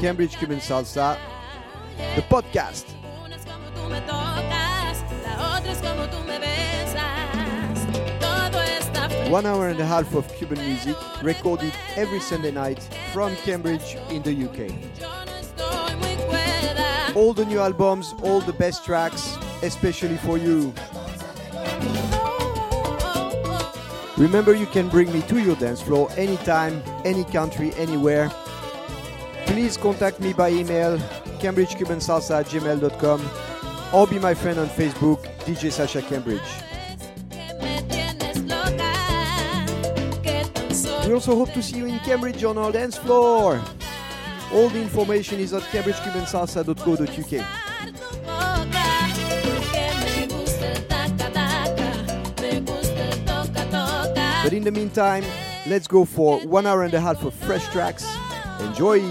Cambridge Cuban Salsa, the podcast. One hour and a half of Cuban music recorded every Sunday night from Cambridge in the UK. All the new albums, all the best tracks, especially for you. Remember, you can bring me to your dance floor anytime, any country, anywhere. Please contact me by email, cambridgecubansalsa@gmail.com, or be my friend on Facebook, DJ Sasha Cambridge. We also hope to see you in Cambridge on our dance floor. All the information is at cambridgecubansalsa.co.uk. But in the meantime, let's go for 1 hour and a half of fresh tracks. Enjoy!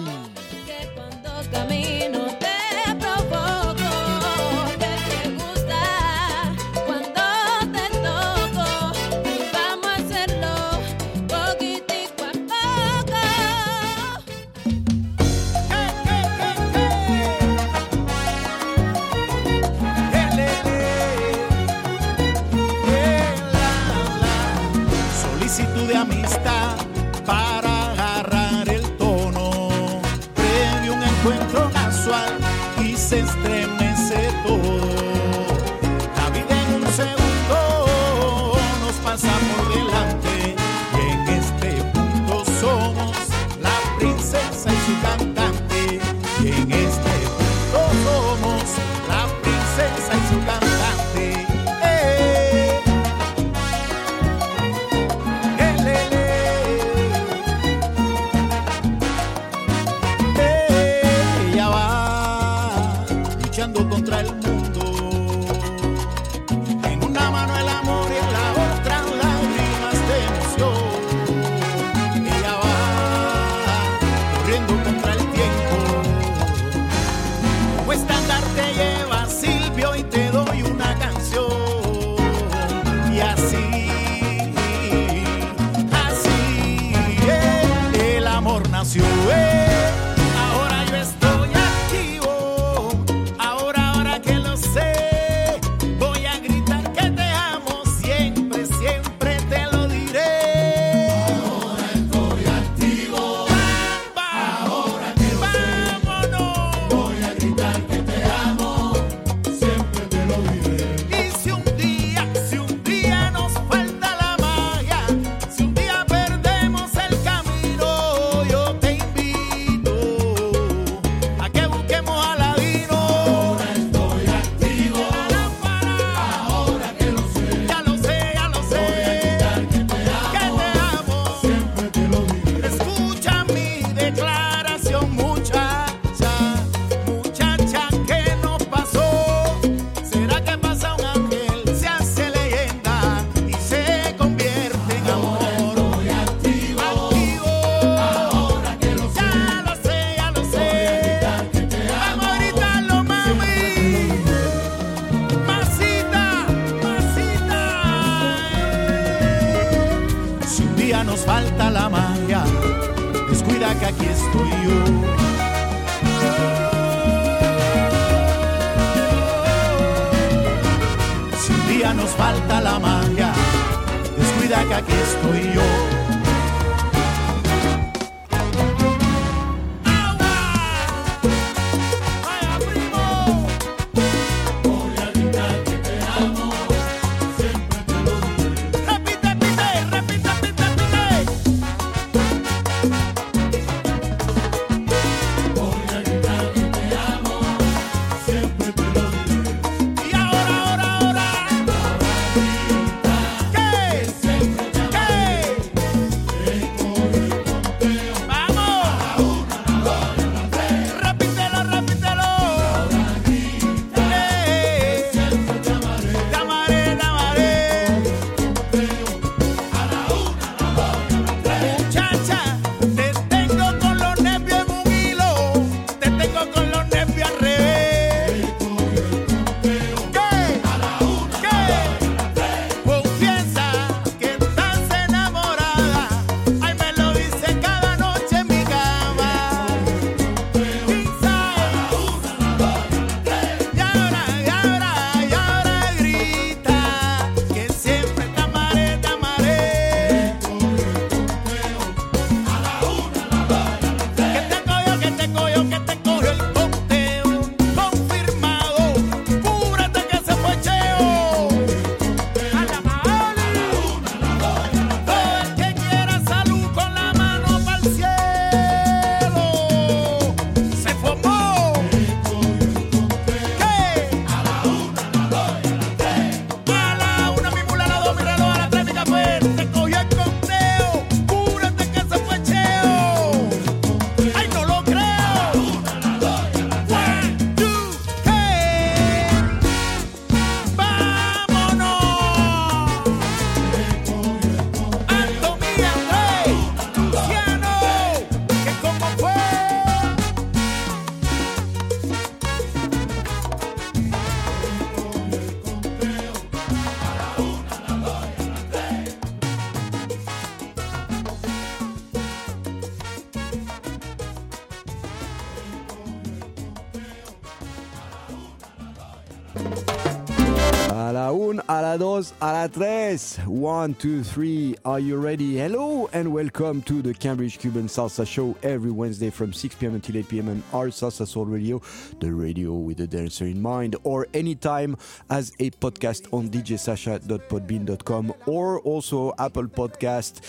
A la 3, 1, 2, 3, are you ready? Hello and welcome to the Cambridge Cuban Salsa Show every Wednesday from 6 p.m. until 8 p.m. on our Salsa Soul Radio, the radio with the dancer in mind, or anytime as a podcast on djsasha.podbean.com or also Apple Podcast,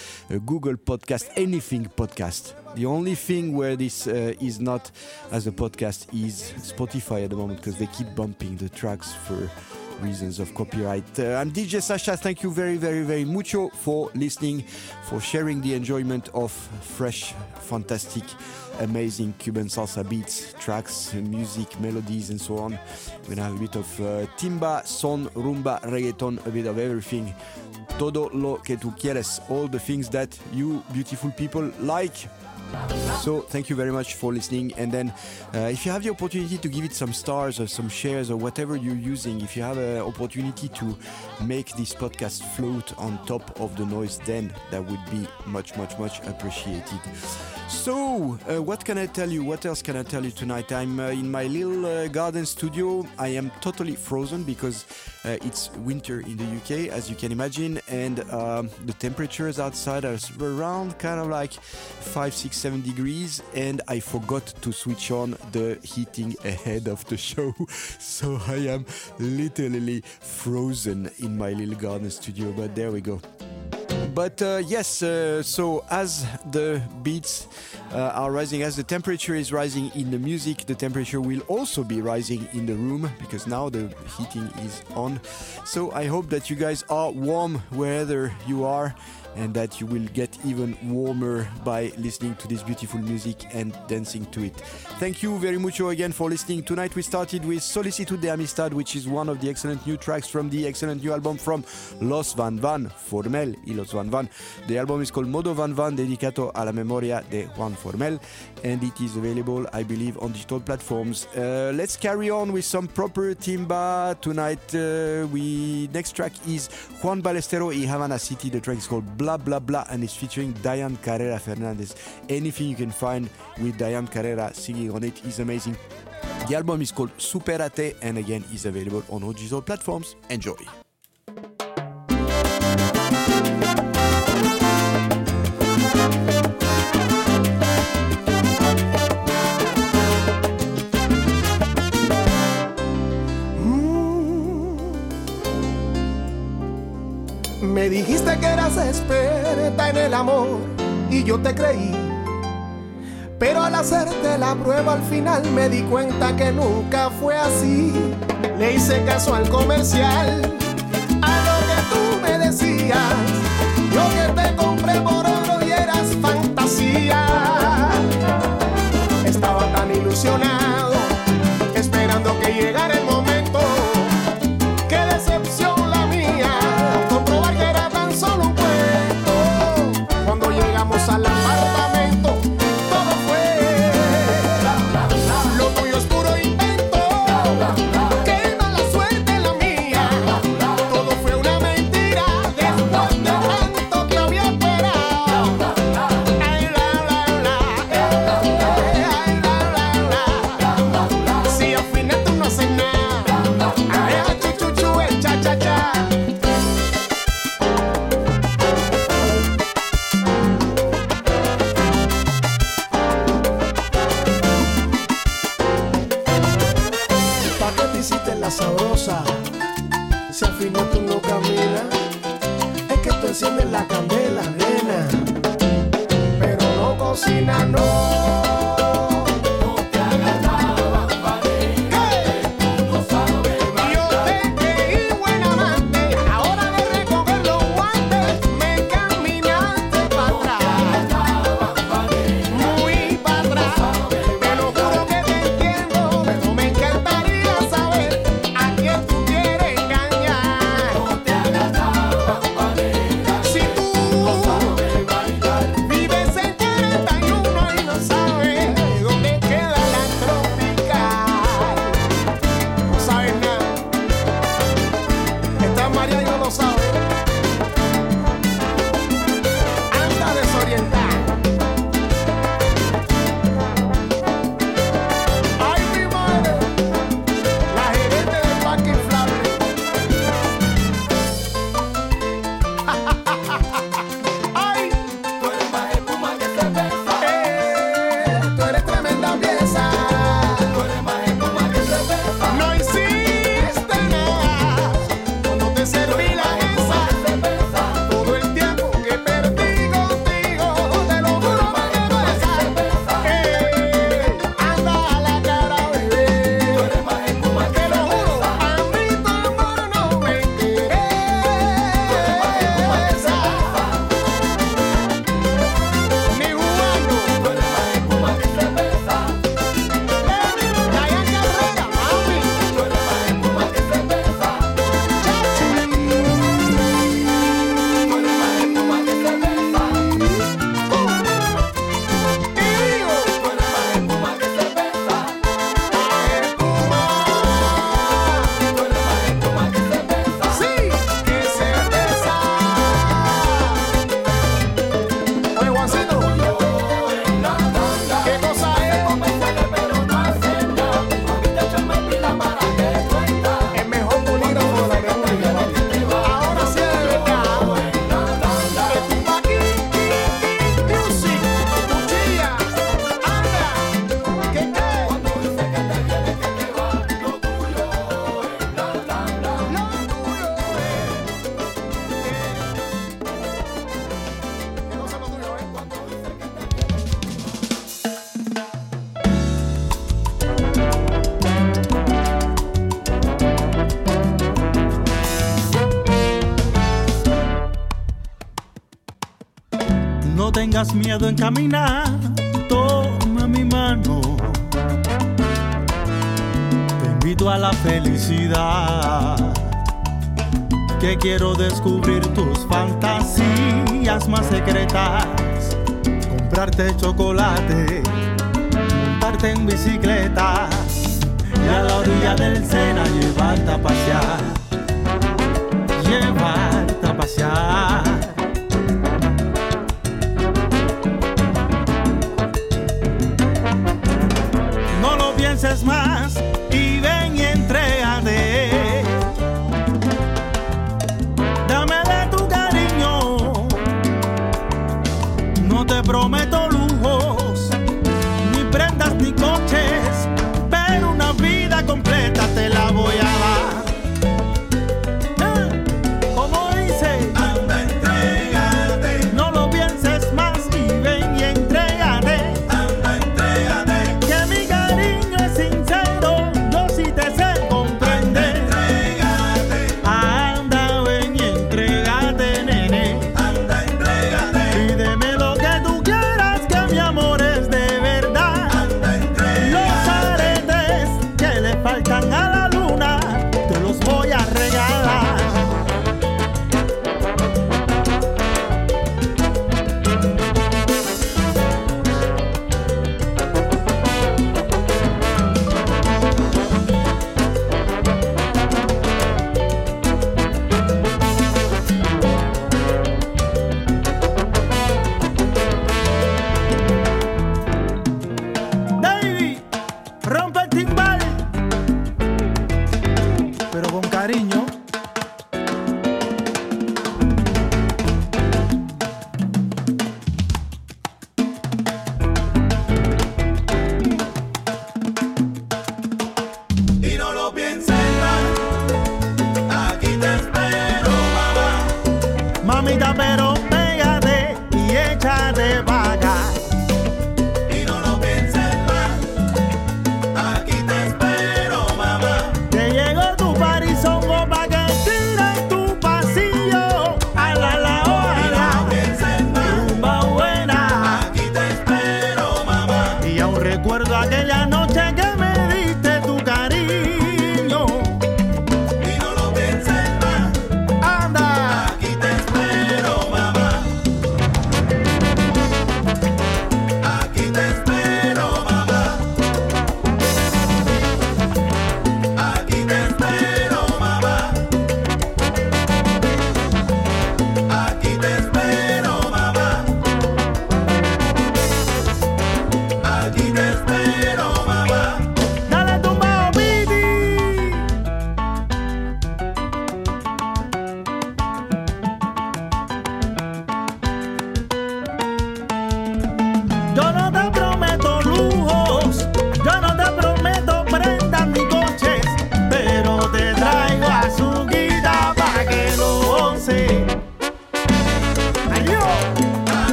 Google Podcast, anything podcast. The only thing where this is not as a podcast is Spotify at the moment because they keep bumping the tracks for reasons of copyright. I'm DJ Sasha. Thank you very, very, very mucho for listening, for sharing the enjoyment of fresh, fantastic, amazing Cuban salsa beats, tracks, music, melodies, and so on. We're gonna have a bit of timba, son, rumba, reggaeton, a bit of everything. Todo lo que tú quieres, all the things that you beautiful people like. So thank you very much for listening, and then if you have the opportunity to give it some stars or some shares or whatever you're using, if you have an opportunity to make this podcast float on top of the noise, then that would be much, much, much appreciated. So what can I tell you? What else can I tell you tonight? I'm in my little garden studio. I am totally frozen because it's winter in the UK, as you can imagine, and the temperatures outside are around kind of like 5, 6, 7 degrees, and I forgot to switch on the heating ahead of the show, so I am literally frozen in my little garden studio, but there we go. But yes, so as the beats are rising, as the temperature is rising in the music, the temperature will also be rising in the room because now the heating is on. So I hope that you guys are warm wherever you are, and that you will get even warmer by listening to this beautiful music and dancing to it. Thank you very much again for listening. Tonight we started with Solicitud de Amistad, which is one of the excellent new tracks from the excellent new album from Los Van Van, Formell y Los Van Van. The album is called Modo Van Van, dedicato a la memoria de Juan Formel, and it is available, I believe, on digital platforms. Let's carry on with some proper timba. Tonight, next track is Juan Balestero y Havana City. The track is called Blah Blah Blah, and it's featuring Diane Carrera Fernandez. Anything you can find with Diane Carrera singing on it is amazing. The album is called Superate, and again is available on all digital platforms. Enjoy. Me dijiste que eras experta en el amor y yo te creí, pero al hacerte la prueba al final me di cuenta que nunca fue así. Le hice caso al comercial, a lo que tú me decías. Yo que te compré por oro y eras fantasía. Estaba tan ilusionado, esperando que llegara el momento. ¡Qué decepción! Al apartamento, todo fue lo tuyo, es puro invento, qué mala suerte la mía, todo fue una mentira, después de tanto que había esperado. Ay, la, la, la, ay, la, la, la, si al final tú no haces nada, ay, chuchuchu, el cha, cha, cha. Sabrosa, si al final tú no caminas, es que tú enciendes la candela, nena, pero no cocinas, no. Yo te creí buena amante, ahora de recoger los guantes me camina. No tengas miedo en caminar, toma mi mano. Te invito a la felicidad, que quiero descubrir tus fantasías más secretas. Comprarte chocolate, montarte en bicicleta y a la orilla del Sena llevarte a pasear. Llevarte a pasear. No lo pienses más y ven y entrégate. Dame de tu cariño, no te prometo lujos, ni prendas ni coches, pero una vida completa te la voy a dar.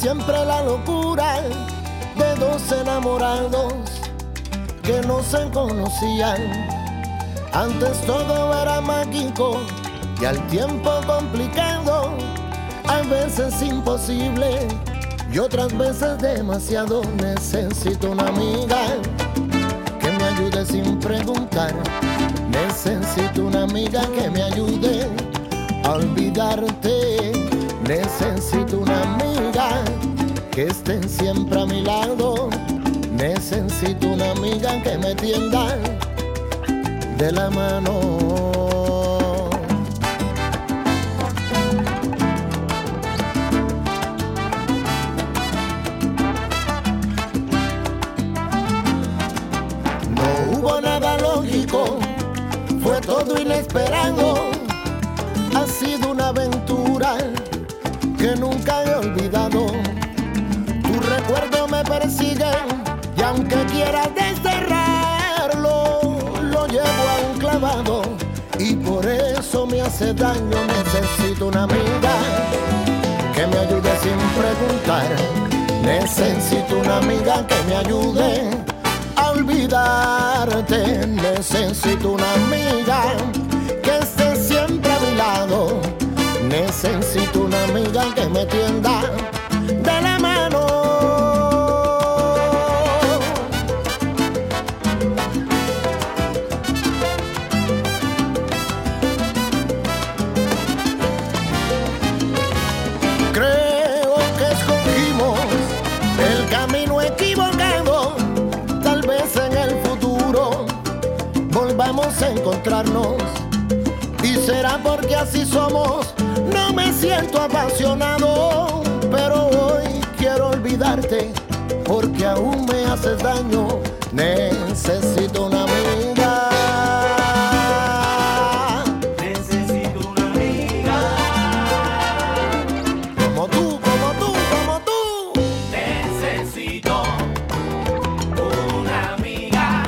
Siempre la locura de dos enamorados que no se conocían. Antes todo era mágico y al tiempo complicado, a veces imposible y otras veces demasiado. Necesito una amiga que me ayude sin preguntar. Necesito una amiga que me ayude a olvidarte. Necesito una amiga que estén siempre a mi lado. Necesito una amiga que me tienda de la mano. No hubo nada lógico, fue todo inesperado. Ha sido una aventura que nunca he olvidado. Tu recuerdo me persigue y aunque quieras desterrarlo, lo llevo enclavado y por eso me hace daño. Necesito una amiga que me ayude sin preguntar. Necesito una amiga que me ayude a olvidarte. Necesito una amiga que esté siempre a mi lado. Necesito una amiga que me tienda de la mano. Creo que escogimos el camino equivocado. Tal vez en el futuro volvamos a encontrarnos. Y será porque así somos. No me siento apasionado, pero hoy quiero olvidarte porque aún me haces daño. Necesito una amiga. Necesito una amiga. Como tú, como tú, como tú. Necesito una amiga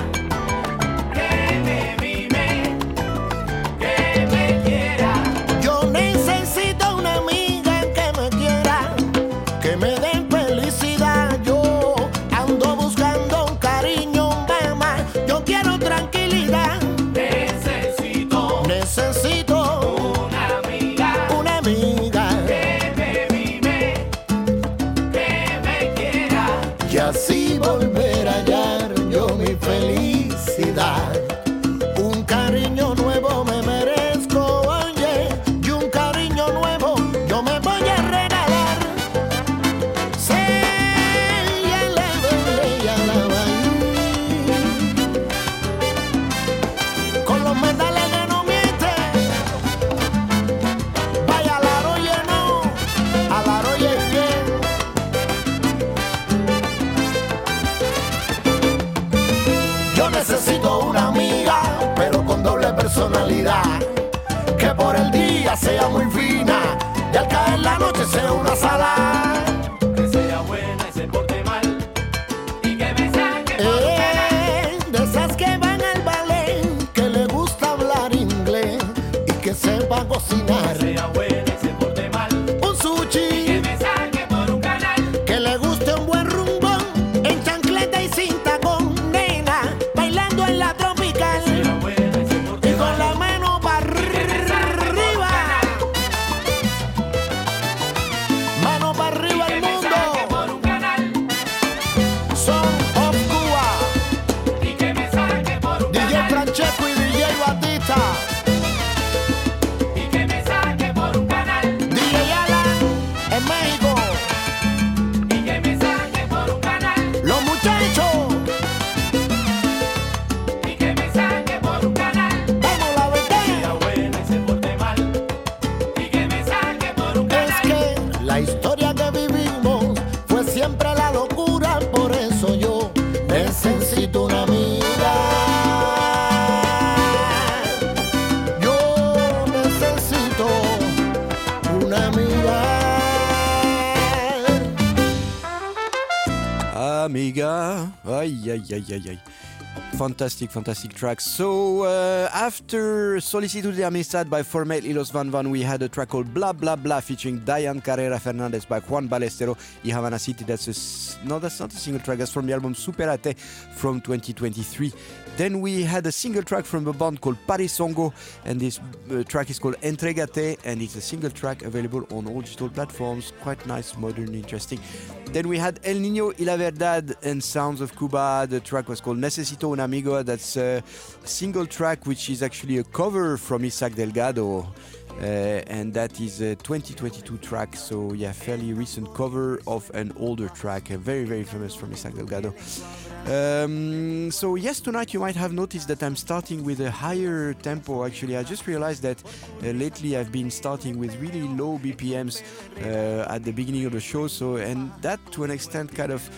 que me mime, que me quiera. Que por el día sea muy fina y al caer la noche sea una sala. Que sea buena y se porte mal y que me saque por de esas que van al ballet, que le gusta hablar inglés y que sepa cocinar. Que sea buena y se porte mal. Un sushi y que me saque por un canal. Que le guste un buen rumbón en chancleta y sin tacón. Nena, bailando en la tropical. Que sea buena. Fantastic, fantastic track. So after Solicitud de Amistad by Formell y Los Van Van, we had a track called Blah Blah Blah featuring Diane Carrera Fernandez by Juan Balestero y Havana City. That's not a single track, that's from the album Superate from 2023. Then we had a single track from a band called Parisongo, and this track is called Entregate, and it's a single track available on all digital platforms. Quite nice, modern, interesting. Then we had El Nino y La Verdad and Sounds of Cuba. The track was called Necesito un Amigo. That's a single track which is actually a cover from Isaac Delgado. and that is a 2022 track, so yeah, fairly recent cover of an older track, very, very famous from Isaac Delgado. So yes, tonight you might have noticed that I'm starting with a higher tempo. Actually, I just realized that lately I've been starting with really low BPMs at the beginning of the show, so, and that to an extent kind of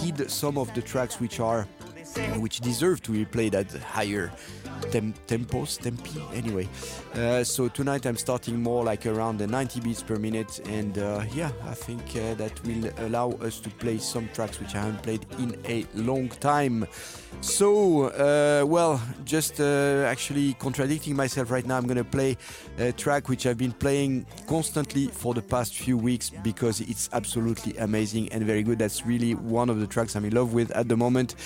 hid some of the tracks which are which deserve to be played at higher tempi. Anyway, so tonight I'm starting more like around the 90 beats per minute, and yeah, I think that will allow us to play some tracks which I haven't played in a long time. So, well, just actually contradicting myself right now, I'm going to play a track which I've been playing constantly for the past few weeks because it's absolutely amazing and very good. That's really one of the tracks I'm in love with at the moment.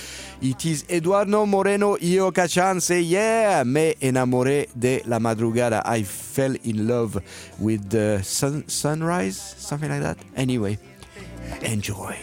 It is Eduardo Moreno, Io Cachan, say yeah, me enamoré de la madrugada. I fell in love with the sunrise, something like that. Anyway, enjoy.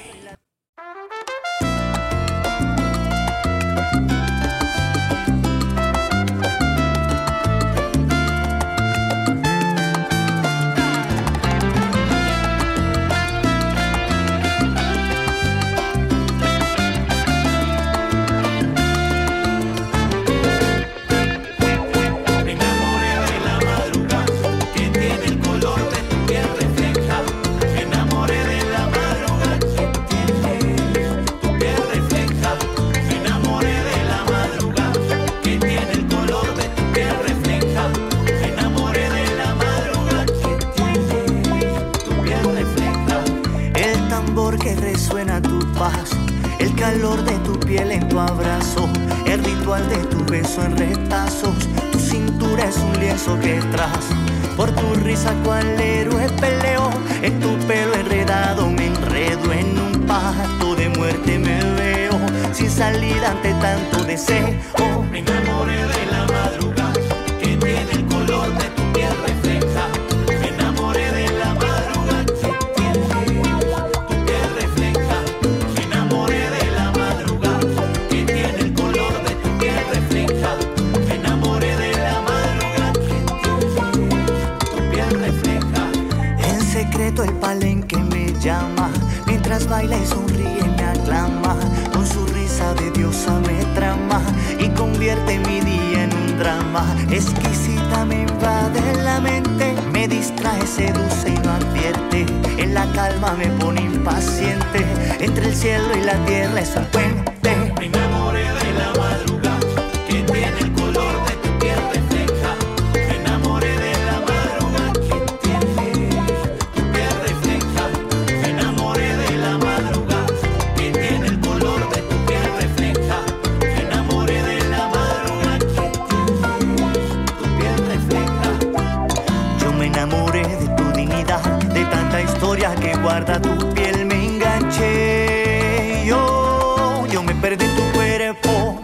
El calor de tu piel en tu abrazo, el ritual de tu beso en retazos, tu cintura es un lienzo que trazo, por tu risa cual héroe peleo, en tu pelo enredado me enredo, en un pacto de muerte me veo, sin salida ante tanto deseo. Me enamoré de la madrugada, que tiene el color de tu piel refleja. El palenque me llama, mientras baila y sonríe me aclama, con su risa de diosa me trama y convierte mi día en un drama. Exquisita me invade la mente, me distrae, seduce y no advierte, en la calma me pone impaciente, entre el cielo y la tierra es un puente. Me enamoré de la madrugada, que tiene el color de tu piel refleja. Me enamoré de la madrugada, que tiene que guarda tu piel, me enganché, yo me perdí en tu cuerpo.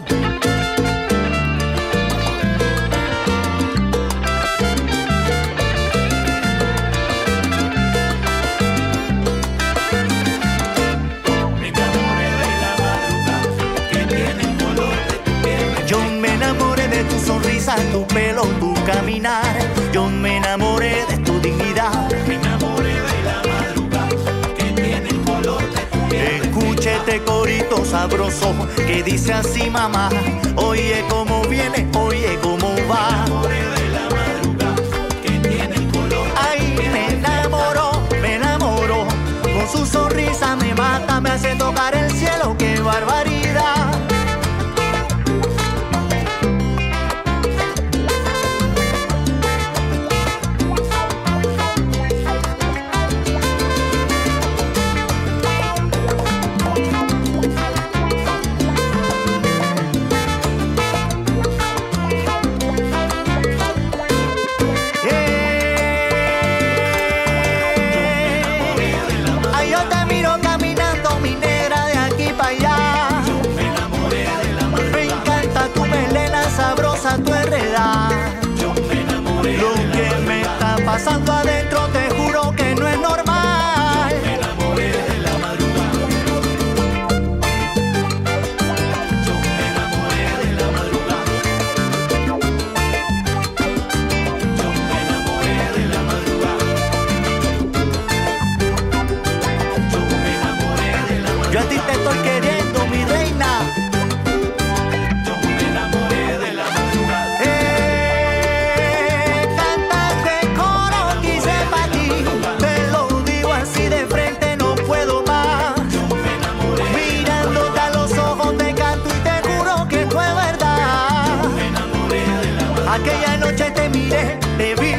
Me enamoré de la madrugada, que tiene el color de tu piel. Yo me enamoré de tu sonrisa, tu pelo, tu caminar. Yo me enamoré de tu dignidad. Me enamoré de la madrugada. Escúchete corito sabroso que dice así mamá, oye cómo viene, oye cómo va. Me enamoré de la madrugada, que tiene el color. Ay, me enamoró, con su sonrisa me mata, me hace tocar el cielo, qué barbaridad. Yo te miro caminando, mi negra, de aquí para allá. te estoy queriendo, mi reina. Yo me enamoré de la madrugada. Canta este coro que hice para ti. Te lo digo así de frente, no puedo más. Yo me enamoré. Mirándote a los ojos te canto y te juro que fue verdad. Yo me enamoré de la madrugada. Aquella noche te miré, te vi.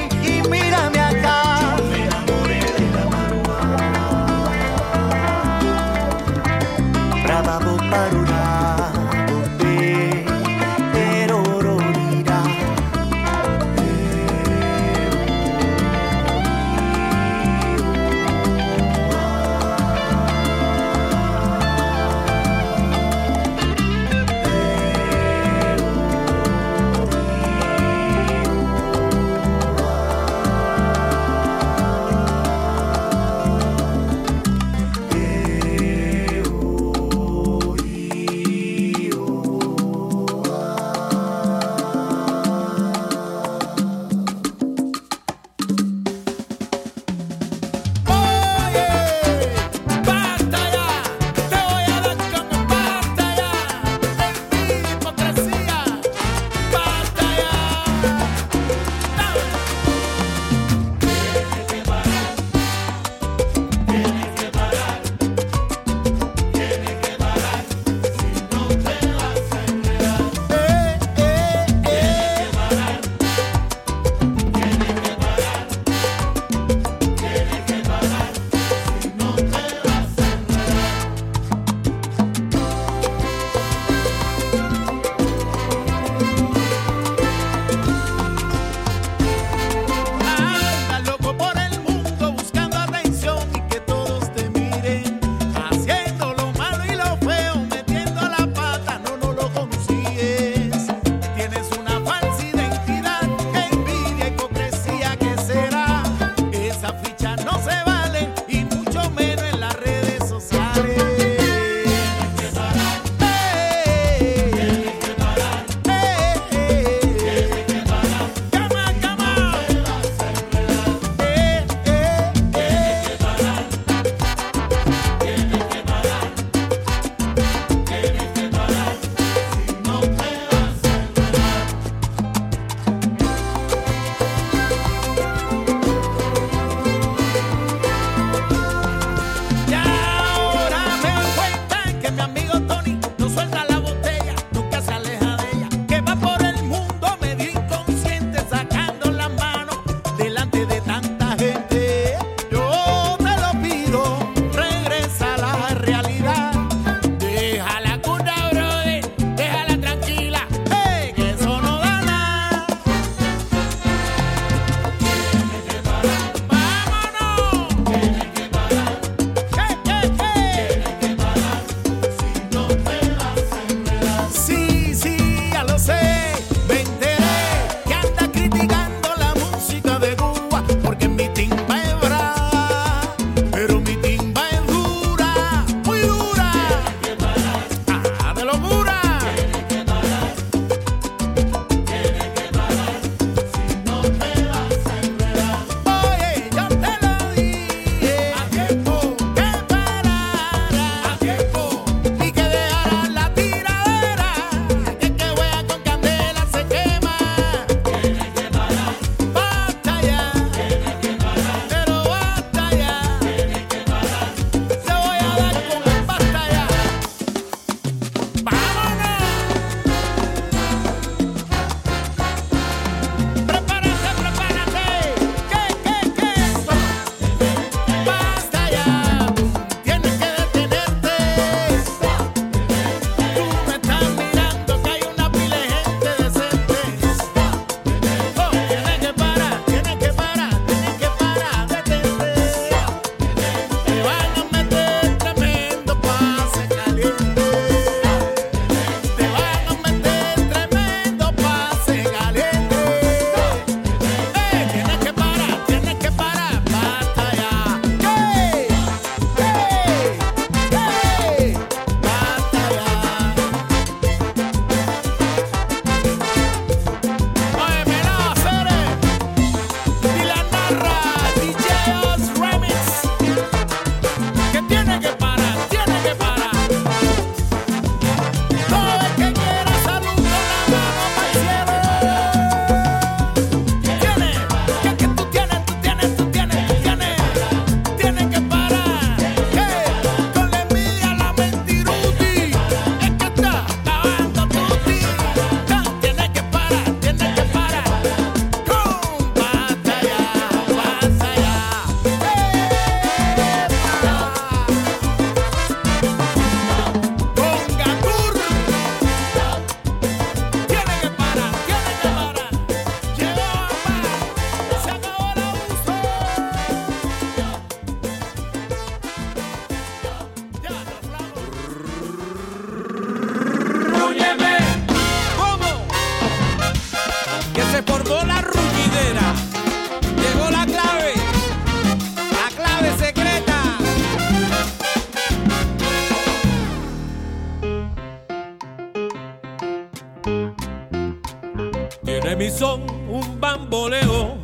de mi son un bamboleo,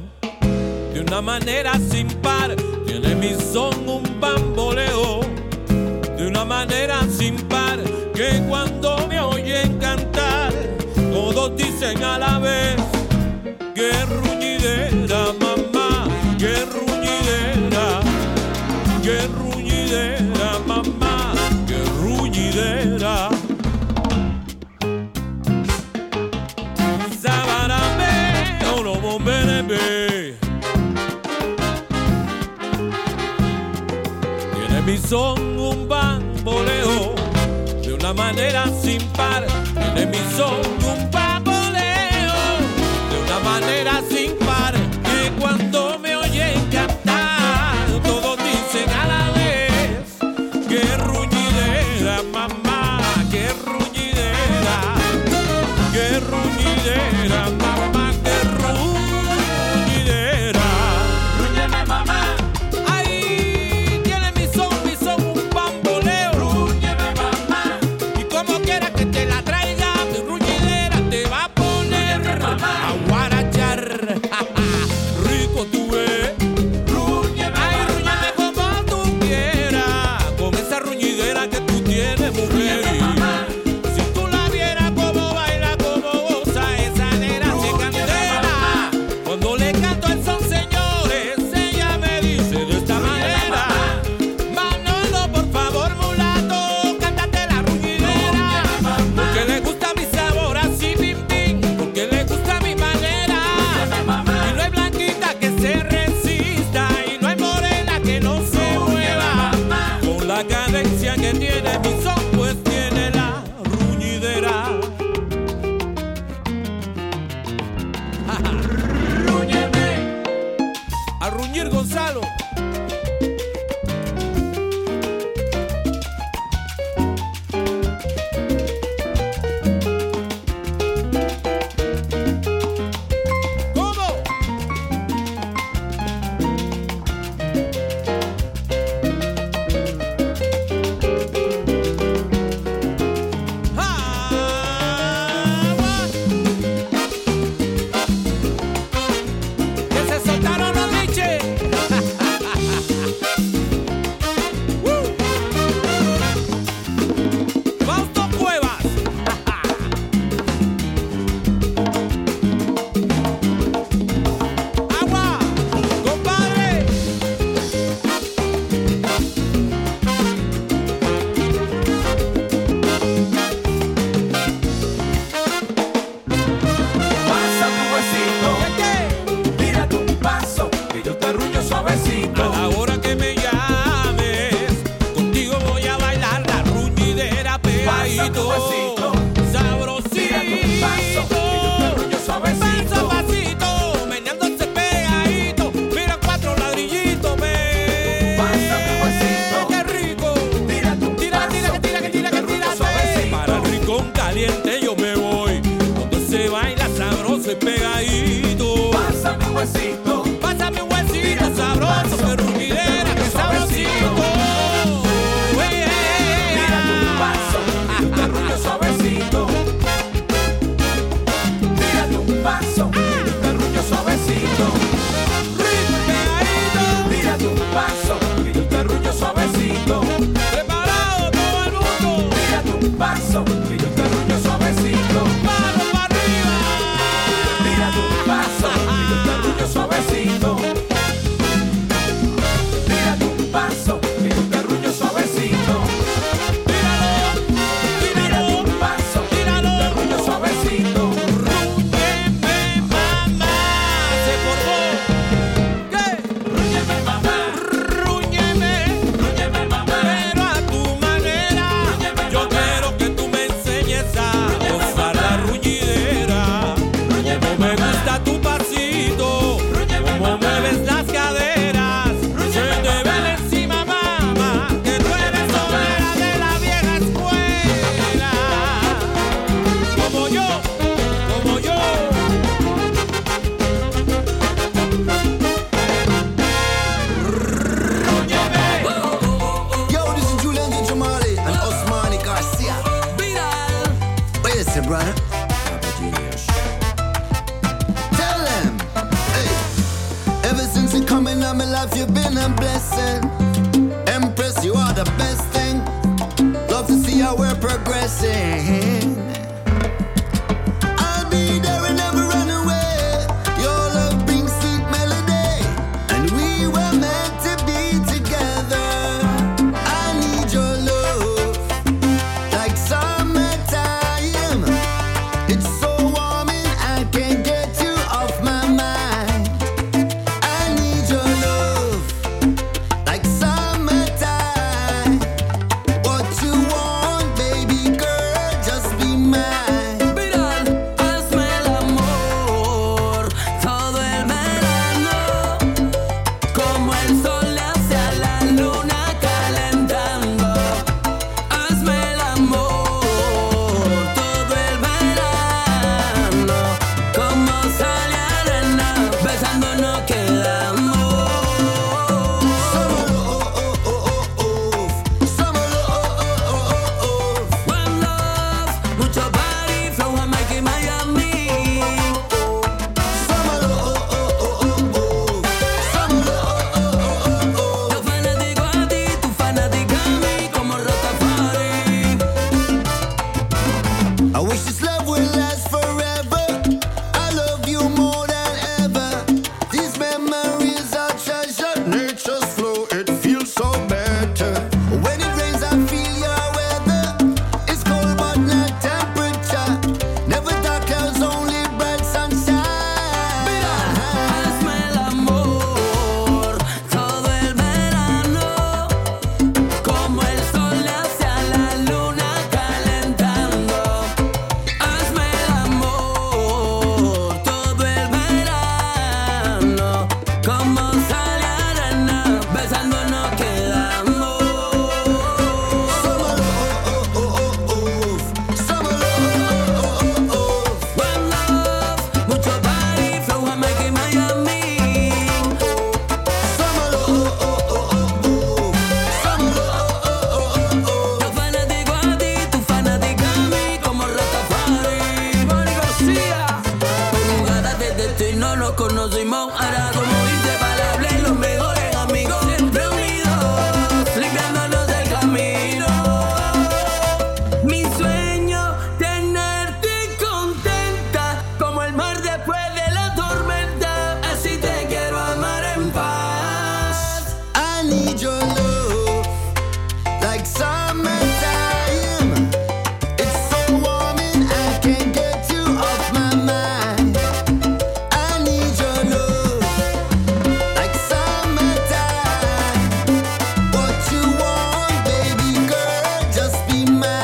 de una manera sin par. Tiene mi son un bamboleo, de una manera sin par, que cuando me oyen cantar, todos dicen a la vez, qué ruñidera, mamá, qué ruñidera, qué ruñidera, mamá, qué ruñidera. Sabarame, oro bomberebe. Tiene mi son un bamboleo, de una manera sin par, tiene mi son un bamboleo, de una manera sin par, que cuando me oyen cantar, todos dicen a la vez, qué ruñidera, mamá, qué ruñidera, qué ruñidera, mamá. Brother, you've been a blessing. Empress, you are the best thing. Love to see how we're progressing. I'll be there and never run away. Your love brings sweet melody, and we were meant to be together. I need your love like summertime. It's so warm and I can't get you off my mind. I need your love like summertime. What you want, baby girl, just be mine. Mirad, hazme el amor todo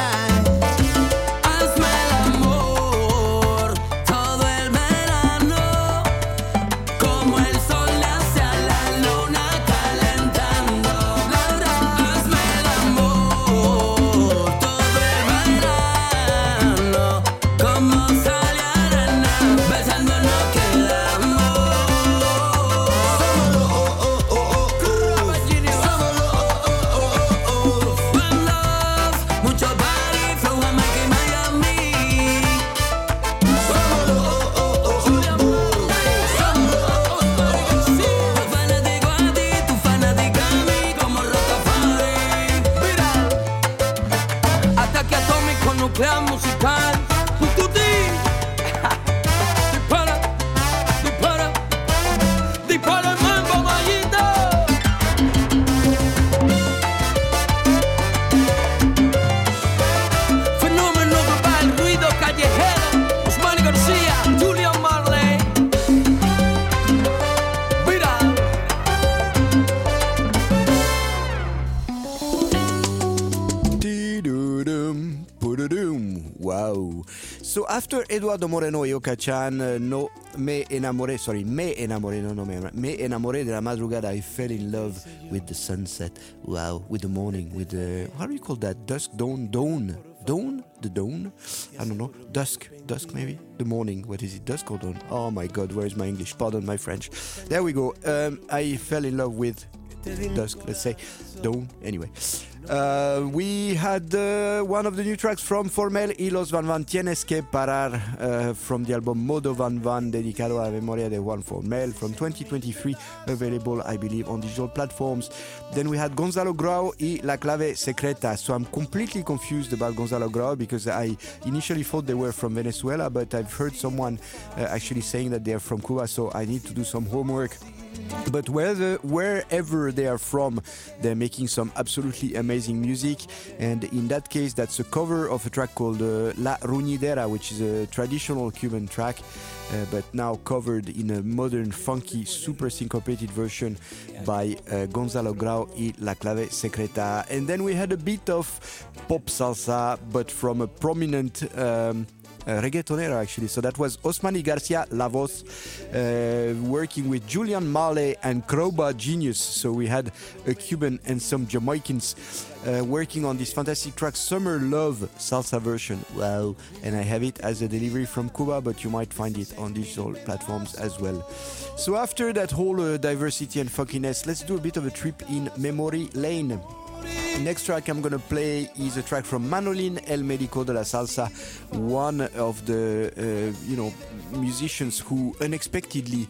el verano, como el sol le hace a la luna calentando. Hazme el amor todo el verano, como sal y arena, besándonos quedamos. One love, mucho body flow, Jamaica y Miami. Yo fanático a ti, tú fanática a mí, como Rastafari. I wish this love will last forever. I love you more than ever. These memories are treasured. Nature's flow, it feels so better. When it rains, I feel your weather. It's cold but not temperature. Never dark clouds, only bright sunshine. Hazme el amor todo el verano, como el sol le hace a la luna calentando. Hazme el amor todo el verano, como sal y arena, besándonos quedamos. One love, mucho body flow, Jamaica y Miami. Yo fanático a ti, tú fanática a mí, como Rastafari. Jugada de destino, nos conocimos, ahora como inseparables, los mejores amigos, siempre unidos, limpiándonos del camino. Mi sueño, tenerte contenta, como el mar después de la tormenta. Así te quiero amar en paz. I need your love like summertime. It's so warm and I can't get you off my mind. I need your love like summertime. What you want, baby girl, just be mine. Hazme el amor todo el verano, como el sol le hace a la luna calentando. Hazme el amor todo el verano, como sal y arena, besándonos quedamos. One love, mucho body flow, Jamaica y Miami. Yo fanático a ti, tú fanática a mí, como Rastafari. Ataque atómico nuclear musical. Dispara, dispara, dispara el mambo, mallita. Fenómeno global, ruido callejero, Osmani García, Julian Marley. Mira. Dee-doo-dum, poo-doo-dum. Wow. So after Eduardo Moreno y Oka-chan, no me enamoré, sorry, me enamoré, no, no me enamoré, me enamoré de la madrugada. I fell in love with the sunset. Wow, with the morning, with the, how do you call that? Dusk, dawn, dawn, dawn, the dawn. I don't know, dusk, dusk maybe. The morning, what is it? Dusk or dawn? Oh my God, where is my English? Pardon my French. There we go. I fell in love with let's say down. Anyway, we had one of the new tracks from Formell y Los Van Van, Tienes que Parar, from the album Modo Van Van, dedicado a la memoria de Juan Formel, from 2023, available, I believe, on digital platforms. Then we had Gonzalo Grau y La Clave Secreta. So I'm completely confused about Gonzalo Grau because I initially thought they were from Venezuela, but I've heard someone actually saying that they're from Cuba, so I need to do some homework. But wherever they are from, they're making some absolutely amazing music, and in that case that's a cover of a track called La Ruñidera, which is a traditional Cuban track, but now covered in a modern, funky, super syncopated version by Gonzalo Grau y La Clave Secreta. And then we had a bit of pop salsa, but from a prominent reggaetonera, actually. So that was Osmani Garcia La Voz, working with Julian Marley and Crowbar Genius. So we had a Cuban and some Jamaicans working on this fantastic track, Summer Love Salsa version. Wow. And I have it as a delivery from Cuba, but you might find it on digital platforms as well. So after that whole diversity and funkiness, let's do a bit of a trip in memory lane. Next track I'm gonna play is a track from Manolín, El Médico de la Salsa, one of the musicians who unexpectedly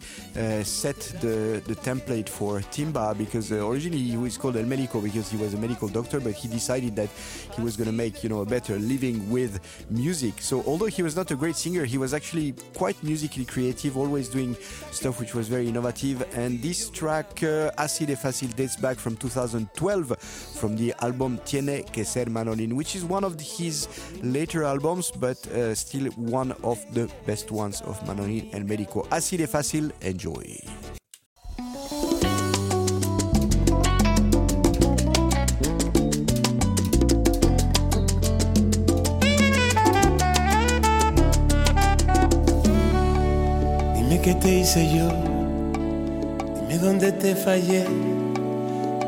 set the template for timba, because originally he was called El Médico because he was a medical doctor, but he decided that he was gonna make a better living with music. So although he was not a great singer, he was actually quite musically creative, always doing stuff which was very innovative. And this track Así de Fácil dates back from 2012, from the album Tiene Que Ser Manolín, which is one of his later albums, but still one of the best ones of Manolín, El Médico. Así de Fácil, enjoy. Dime qué te hice yo, dime dónde te fallé,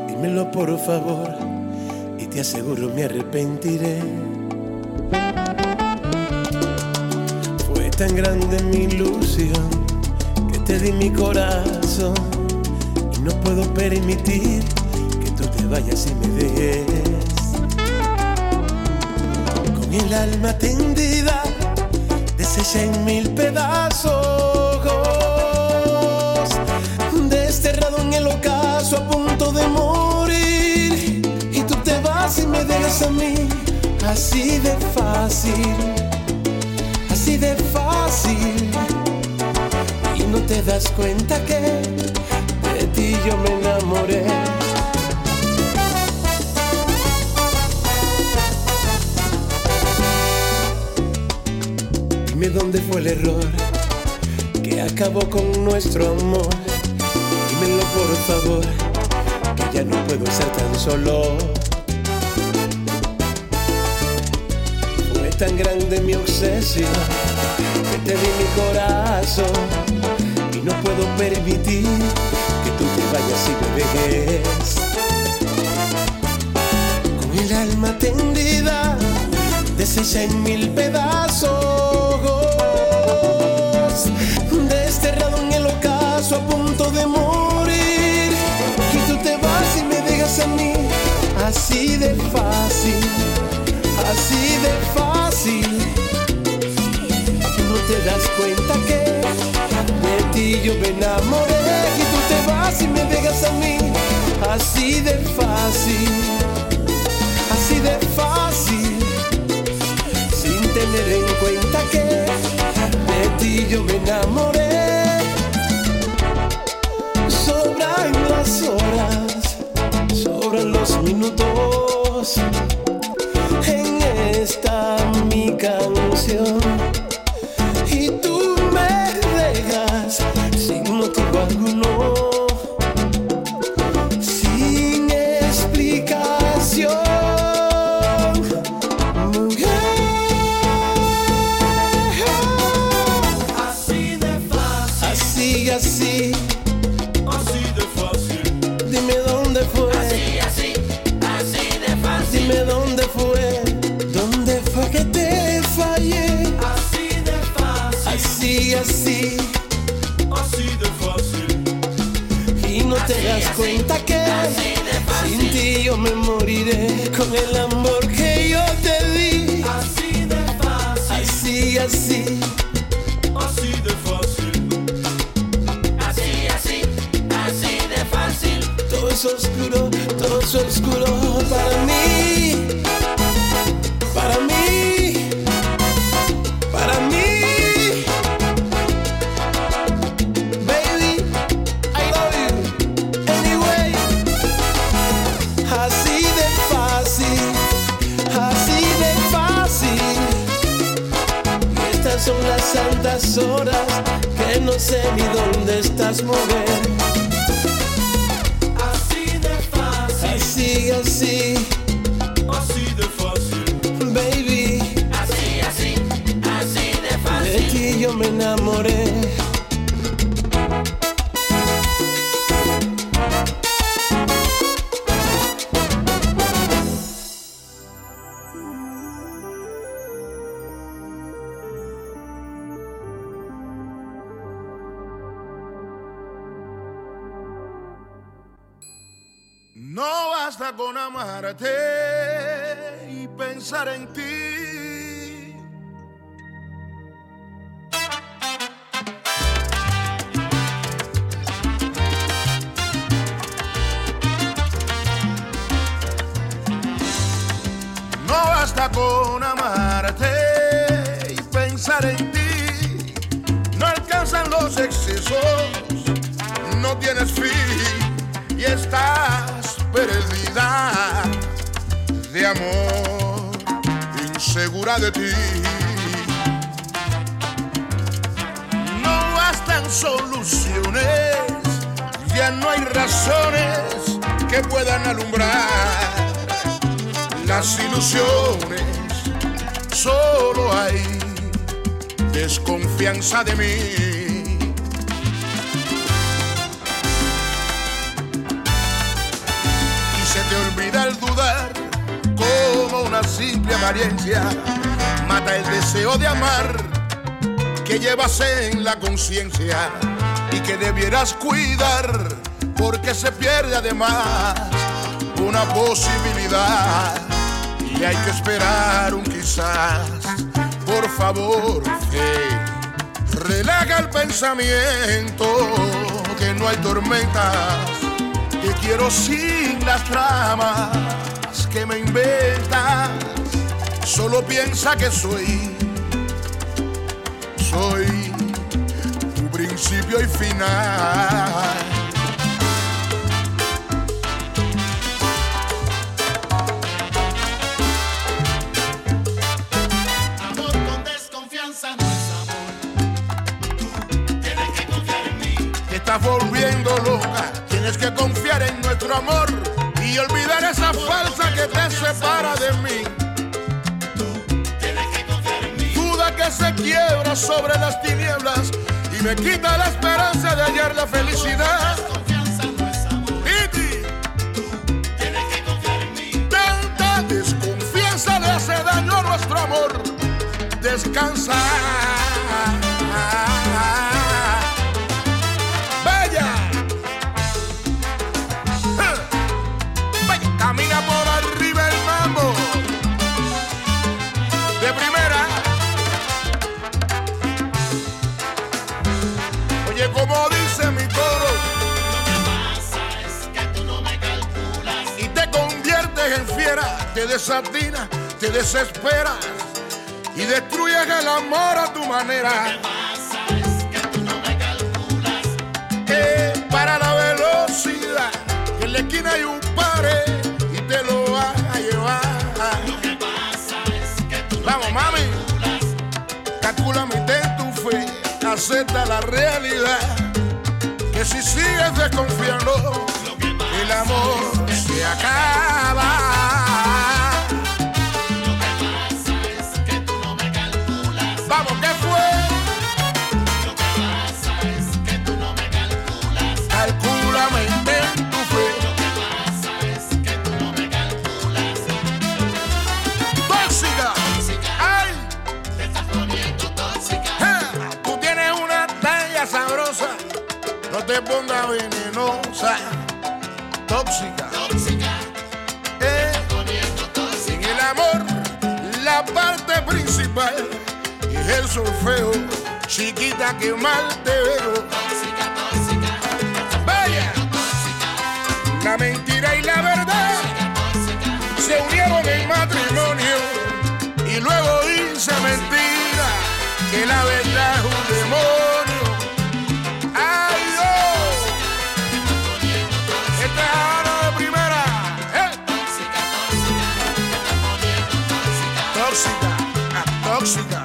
dímelo por favor, y te aseguro me arrepentiré. Fue tan grande mi ilusión que te di mi corazón, y no puedo permitir que tú te vayas y me dejes. Con el alma tendida, deshecha en mil pedazos, desterrado en el ocaso, a punto de morir. Así me dejas a mí, así de fácil, así de fácil. Y no te das cuenta que de ti yo me enamoré. Dime dónde fue el error que acabó con nuestro amor. Dímelo por favor, que ya no puedo estar tan solo. Tan grande mi obsesión que te di mi corazón, y no puedo permitir que tú te vayas y me dejes. Con el alma tendida, deshecha en mil pedazos, desterrado en el ocaso, a punto de morir. Y tú te vas y me dejas a mí, así de fácil, así de fácil. No te das cuenta que de ti yo me enamoré, y tú te vas y me dejas a mí, así de fácil, así de fácil, sin tener en cuenta que de ti yo me enamoré. Sobran las horas, sobran los minutos, está mi canción, y tú me dejas sin motivo alguno, sin explicación, mujer. Así de fácil, así, así, así de fácil. Dime dónde fue, así, así, así de fácil. Dime dónde fue. Así, así de fácil. Y no te das cuenta que con el amor que yo te di. Así de fácil. Así, así. Así de fácil. Así, así. Así de fácil. Todo es oscuro para mí. Para mí. Para mí. Son las santas horas que no sé ni dónde estás, mujer. Así de fácil. Así, así. Así de fácil. Baby. Así, así. Así de fácil. De ti yo me enamoré. Con amarte y pensar en ti, no basta con amarte y pensar en ti, no alcanzan los excesos, no tienes fin y estás perdida de amor, insegura de ti. No bastan soluciones, ya no hay razones que puedan alumbrar las ilusiones. Solo hay desconfianza de mí. Al dudar, como una simple apariencia, mata el deseo de amar que llevas en la conciencia y que debieras cuidar, porque se pierde además una posibilidad y hay que esperar un quizás. Por favor, que relaja el pensamiento, que no hay tormentas. Te quiero sin las tramas que me inventas. Solo piensa que soy tu principio y final. Volviendo loca, tienes que confiar en nuestro amor y olvidar esa falsa que te separa de mí. Tú tienes que confiar en mí. Duda que se quiebra sobre las tinieblas y me quita la esperanza de hallar la felicidad. Desconfianza no es amor. Tú tienes que confiar en mí. Tanta desconfianza le hace daño a nuestro amor. Descansa. Camina por arriba el mambo, de primera. Oye, como dice mi coro, lo que pasa es que tú no me calculas y te conviertes en fiera, te desatinas, te desesperas y destruyes el amor a tu manera. Lo que pasa es que tú no me calculas, para la velocidad, en la esquina hay un pared. Te lo vas a llevar. Lo que pasa es que tú no Vamos, mami. Calcula mi ten tu fe. Acepta la realidad. Que si sigues desconfiando, el amor se acaba. Lo que pasa es que tú no me calculas. Vamos, ¿qué fue? Lo que pasa es que tú no me calculas. Calcúlame. Sabrosa, no te pongas venenosa, tóxica, tóxica, te estás poniendo tóxica. la parte principal es el solfeo, chiquita que mal te veo. Tóxica, tóxica, vaya, tóxica, la mentira y la verdad tóxica, tóxica, se unieron en matrimonio y luego dice mentira que la verdad es un demonio. ¡Ay, oh! Esta es Havana Primera, ¿eh? Tóxica, tóxica, tóxica, tóxica.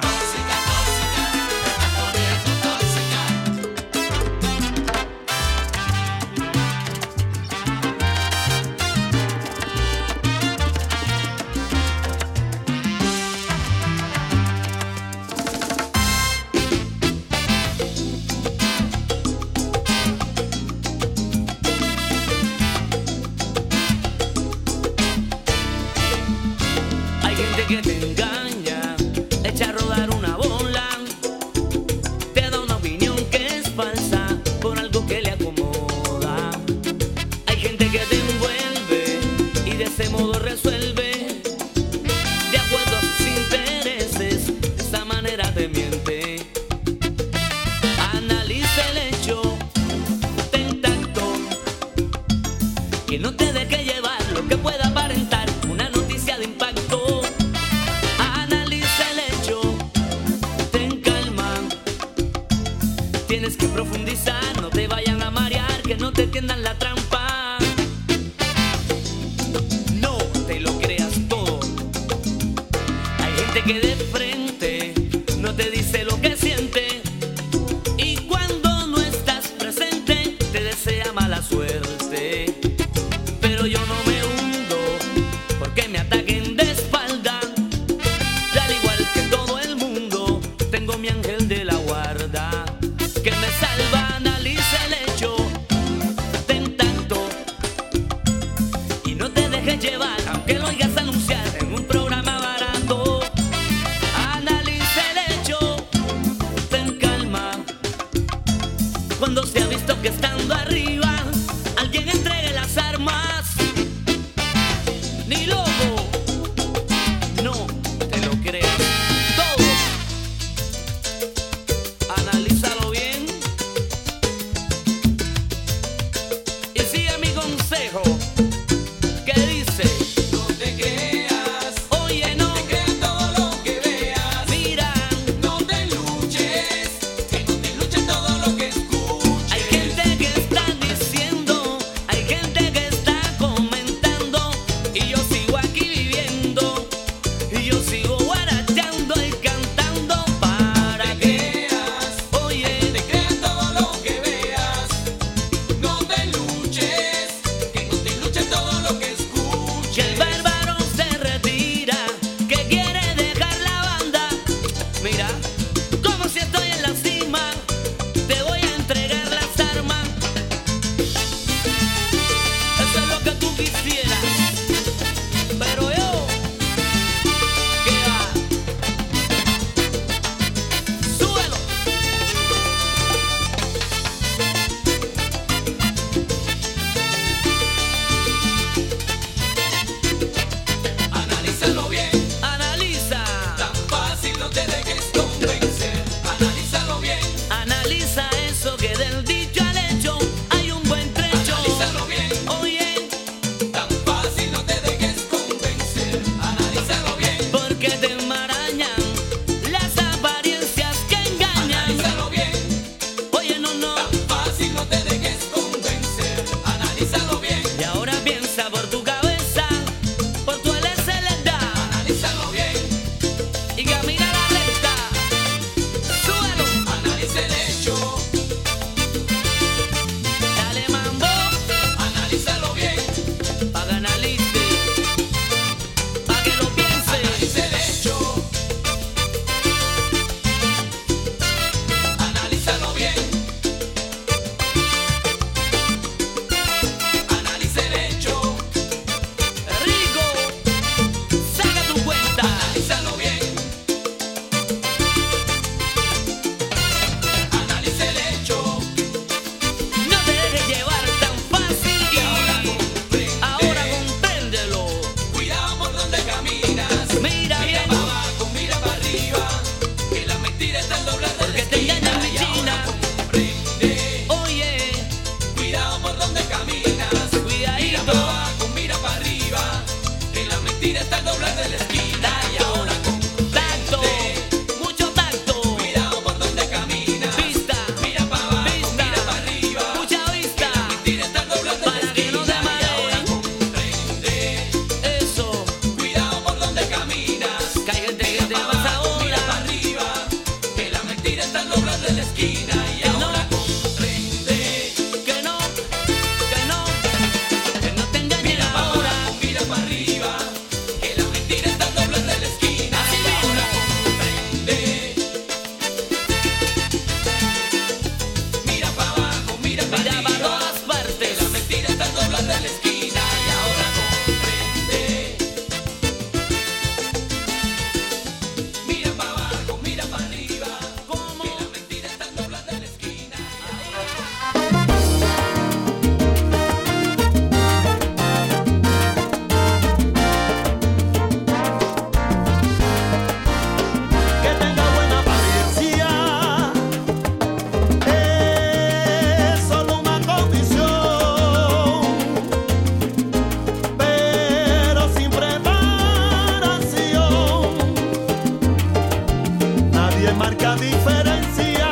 que marca diferencia.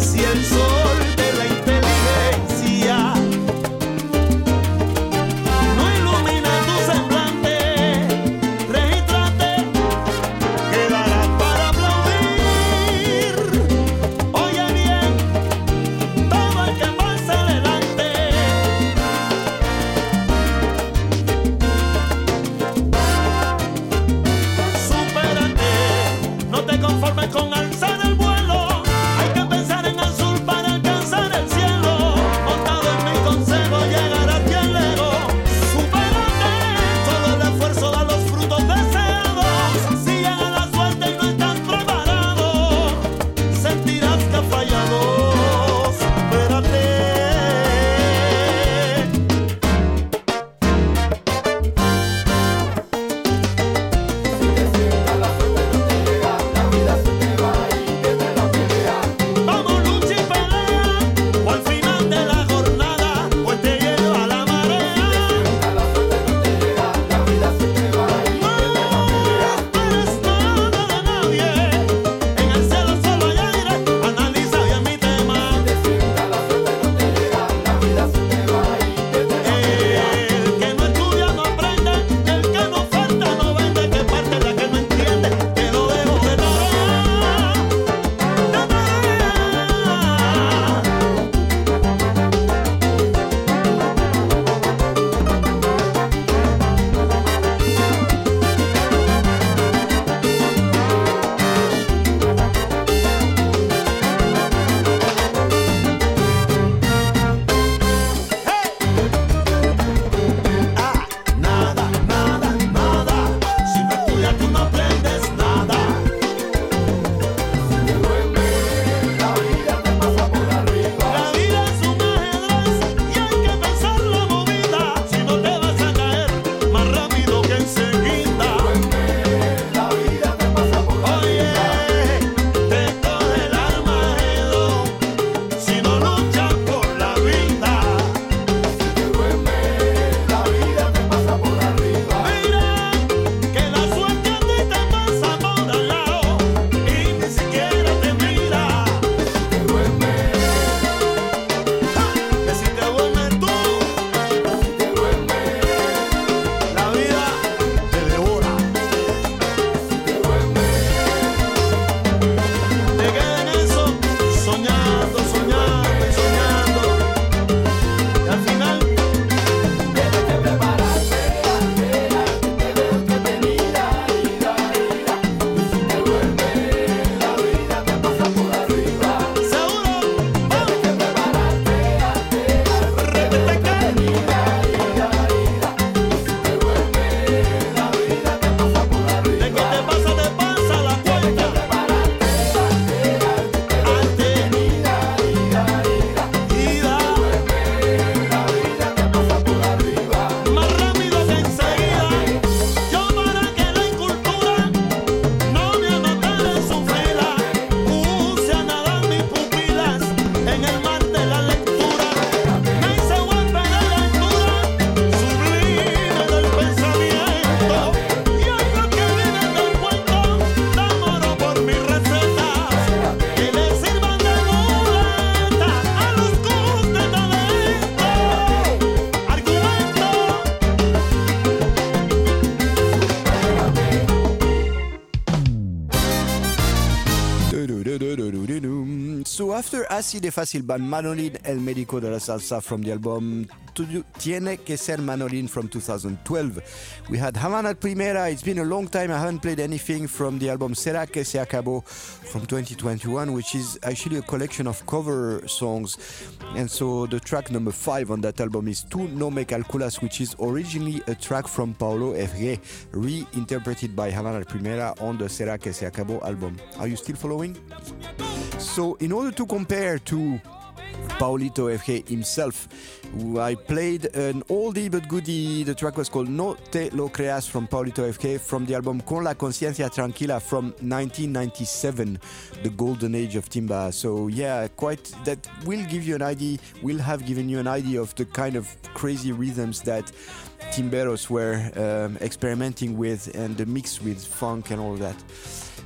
Si el sol de la inteligencia no ilumina tu semblante, regístrate, quedarás para aplaudir. Oye bien, todo el que pasa adelante. Supérate, no te conformes con alzar el vuelo. After Acid de Fácil by Manolín, el médico de la salsa, from the album Tiene Que Ser Manolín from 2012. We had Havana Primera, it's been a long time I haven't played anything from the album Será que se acabó from 2021, which is actually a collection of cover songs. And so the track number 5 on that album is Tu No Me Calculas, which is originally a track from Paulo FG, reinterpreted by Havana Primera on the Será que se acabó album. Are you still following? So in order to compare to Paulito FG himself. I played an oldie but goodie. The track was called No Te Lo Creas from Paulito FG from the album Con la Conciencia Tranquila from 1997, the golden age of timba. So yeah, quite, that will give you an idea, will have given you an idea of the kind of crazy rhythms that timberos were experimenting with, and the mix with funk and all that.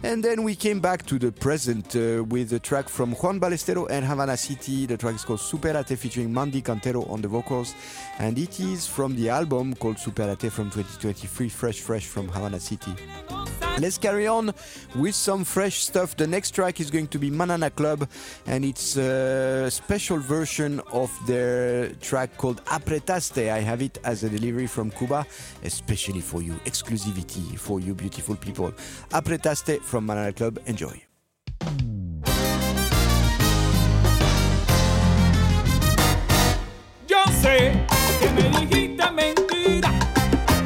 And then we came back to the present with a track from Juan Balestero and Havana City. The track is called Superate featuring Mandy Cantero on the vocals, and it is from the album called Superate from 2023, fresh from Havana City. Let's carry on with some fresh stuff. The next track is going to be Mañana Club, and it's a special version of their track called Apretaste. I have it as a delivery from Cuba, especially for you, exclusivity for you beautiful people. Apretaste from Mañana Club. Enjoy. Yo sé que me dijiste mentira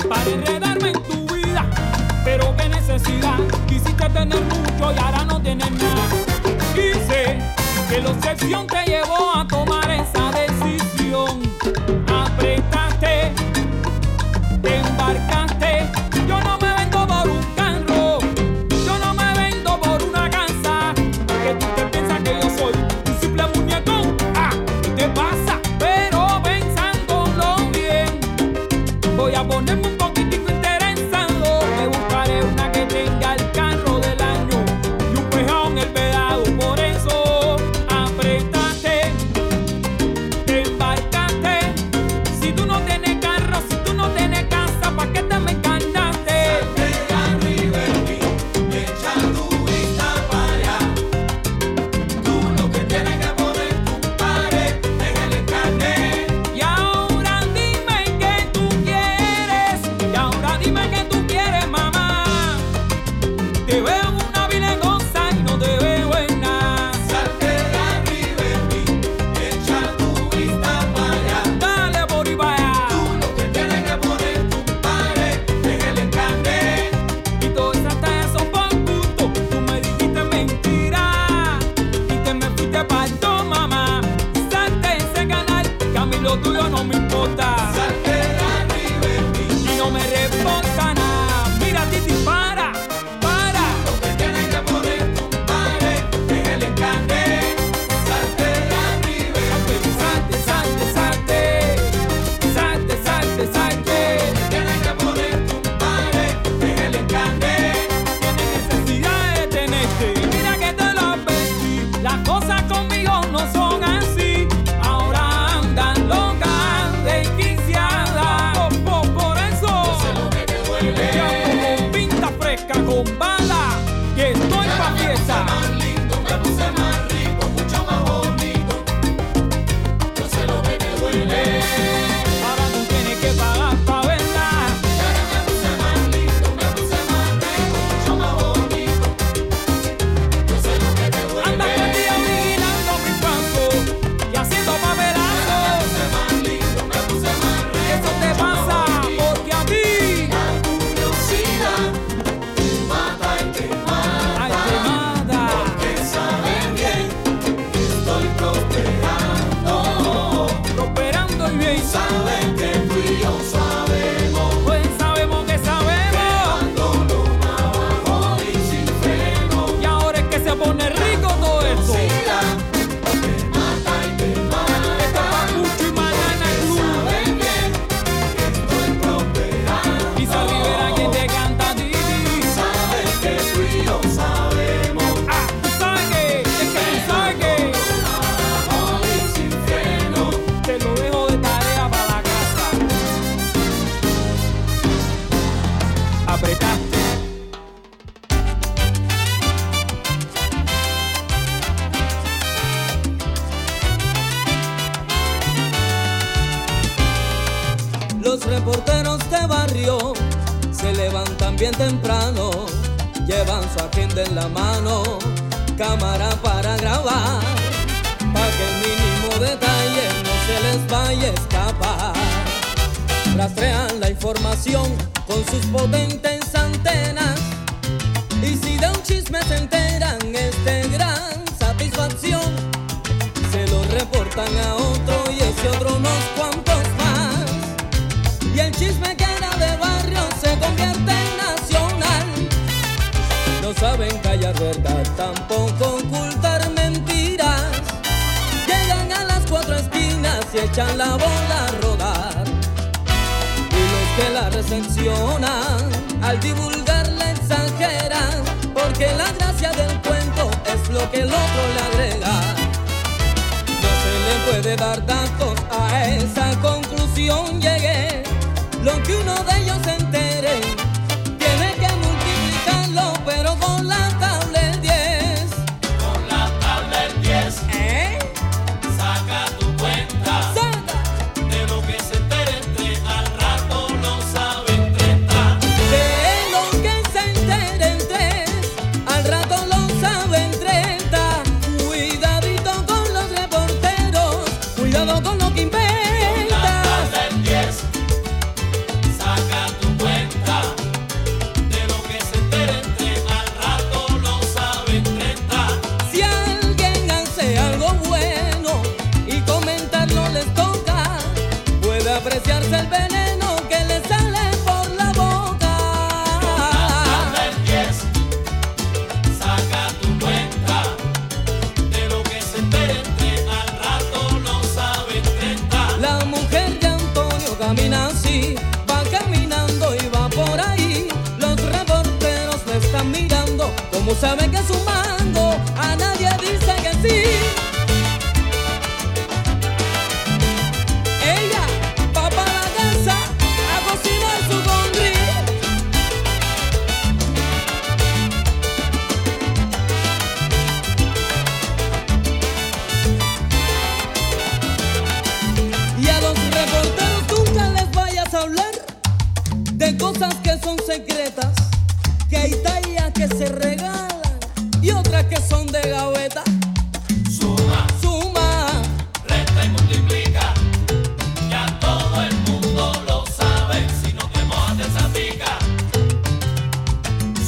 para enredarme en tu vida, pero qué necesidad, quisiste tener mucho y ahora no tienes nada. Y sé que la obsesión te llevó a tomar esa decisión. Apretaste, te embarcaste. Yo no me vendo por un carro, yo no me vendo por una casa. Que tú te piensas que yo soy un simple muñeco. Ah, ¿qué te pasa? Pero pensándolo bien, voy a ponerme un poquitico interesado. Me buscaré una que tenga el carro del año y un pejón en el pedado. Por eso apretaste, te embarcaste. Si tú no tienes carro, si tú no tienes casa, ¿pa' qué te me encarnaste? Vete arriba en mí, echa tu vista para allá. Tú lo que tienes que poner tu pared en el encarne. Y ahora dime que tú quieres, y ahora dime que tú quieres, mamá. Te veo en una vida en goza y no te veo en nada. Salte de arriba en mí, echa tu vista para allá. Dale por ahí para allá. Tú lo que tienes que poner tu pared en el encarne. Y todo eso hasta eso por gusto. Tú me dijiste mentira y te me fuiste para el dos, mamá. Salte ese canal, que a mí lo tuyo no me importa. Salte de arriba en mí, Y no me responda nada. Mira, Titi, para. lo que tienes que poner tu pared en el encarne. Salte de arriba en mí, Salte, salte, salte. Salte, salte, salte. tienes que poner tu pared en el encarne. Tienes necesidad de tenerte. Y mira que te lo advertí, las cosas conmigo no son así. Ahora andan locas, desquiciadas. Por eso yo con pinta fresca, con bala, y estoy pa' fiesta. Ahora tú tienes que pagar pa' verla. Andas perdida vigilando mi paso y haciendo papelazo. Eso te pasa porque a ti ay, te mata. Prosperando y bien. Pues sabemos que sabemos, y ahora es que se pone rico todo esto. Esto es pa' Cucho y Mañana Club, y se libera quien te canta a ti. Ah, tú sabes que, es que tú sabes que te lo dejo de tarea para la casa. Apretaste. Los reporteros de barrio se levantan bien temprano, llevan su agenda en la mano, cámara para grabar, para que el mínimo detalle no se les vaya a escapar. Rastrean la información con sus potentes antenas, y si de un chisme se enteran es de gran satisfacción. Se lo reportan saben callar verdad, tampoco ocultar mentiras. Llegan a las cuatro esquinas y echan la bola a rodar. Y los que la recepcionan, al divulgarla exageran, porque la gracia del cuento es lo que el otro le agrega. No se le puede dar datos, a esa conclusión llegué. Lo que uno de ellos entere tiene que multiplicarlo, pero con la tabla del 10. Con la tabla del 10. ¿Eh? Saca tu cuenta. Saca. De lo que se enteren 3, al rato no saben 30. De lo que se enteren 3, al rato lo saben 30. Cuidadito con los reporteros, cuidado con lo que inventan. Saben que es un mango, a nadie dice que sí. Ella va para la casa a cocinar su conri. Y a los reporteros nunca les vayas a hablar de cosas que son secretas, que hay tallas que se regalan y otras que son de gaveta. Suma, suma, resta y multiplica. Ya todo el mundo lo sabe, si no te mojas te salpica.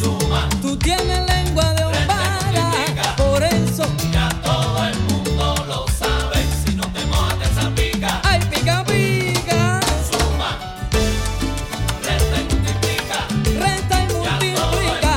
Suma, tú tienes lengua de hombara, por eso ya todo el mundo lo sabe, si no te mojas te salpica. Ay, pica, pica. Suma, resta y multiplica. Resta y multiplica.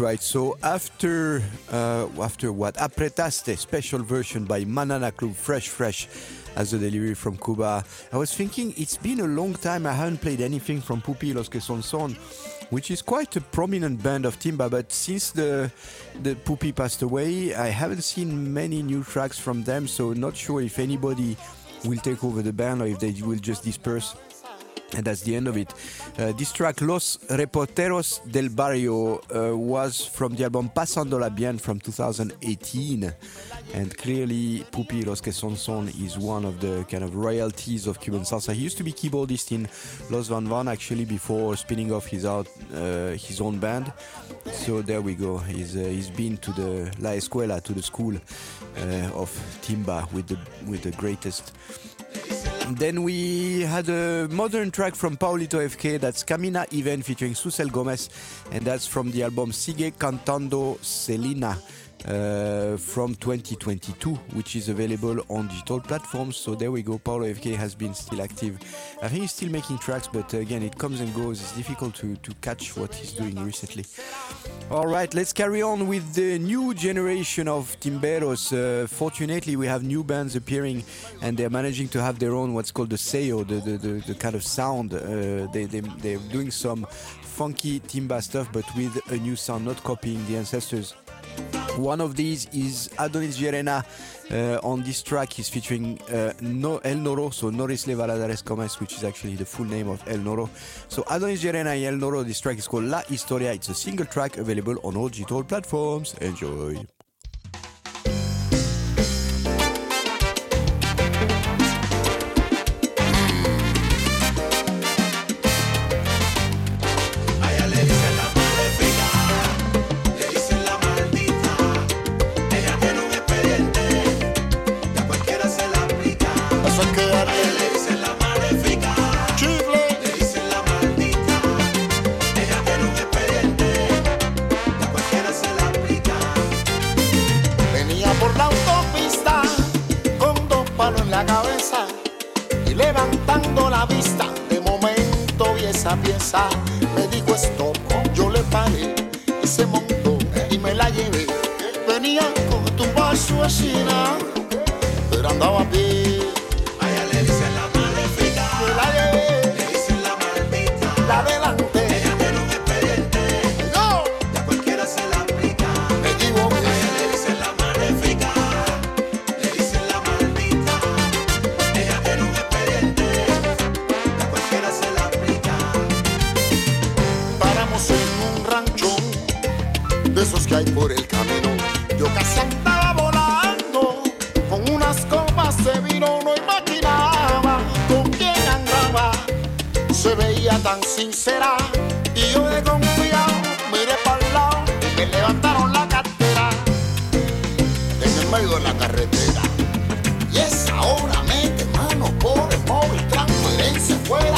Right. So after what? Apretaste, special version by Mañana Club, fresh as a delivery from Cuba. I was thinking it's been a long time I haven't played anything from Pupy Los Que Son Son, which is quite a prominent band of timba, but since the Pupy passed away, I haven't seen many new tracks from them, so not sure if anybody will take over the band or if they will just disperse. And that's the end of it. This track, Los Reporteros del Barrio, was from the album Pasándola Bien from 2018. And clearly, Pupy Los Que Son Son is one of the kind of royalties of Cuban salsa. He used to be keyboardist in Los Van Van, actually, before spinning off his own band. So there we go. He's been to La Escuela, to the school of timba with the greatest. Then we had a modern track from Paulito FG, that's Camina Even featuring Susel Gomez, and that's from the album Sigue Cantando Selena from 2022, which is available on digital platforms. So there we go, Paulo FG has been still active. I think he's still making tracks, but again, it comes and goes. It's difficult to catch what he's doing recently. All right, let's carry on with the new generation of timberos. Fortunately, we have new bands appearing, and they're managing to have their own what's called the sello, the kind of sound. They're doing some funky timba stuff, but with a new sound, not copying the ancestors. One of these is Adonis Gerena. On this track, he's featuring El Noro, so Noris Le Valadares Gomez, which is actually the full name of El Noro. So Adonis Gerena and El Noro, this track is called La Historia. It's a single track available on all digital platforms. Enjoy. Me dijo stop, yo le paré y se montó y me la llevé. Venía con tu vaso vecina, pero andaba a pie. A ella le dicen la malefica, me la llevé, le dicen la maldita. que hay por el camino. Yo casi andaba volando, con unas copas se vino, no imaginaba con quién andaba. Se veía tan sincera y yo de confiado miré para el lado, me levantaron la cartera en el medio de la carretera. Y esa hora mete mano por el móvil, transferencia fuera.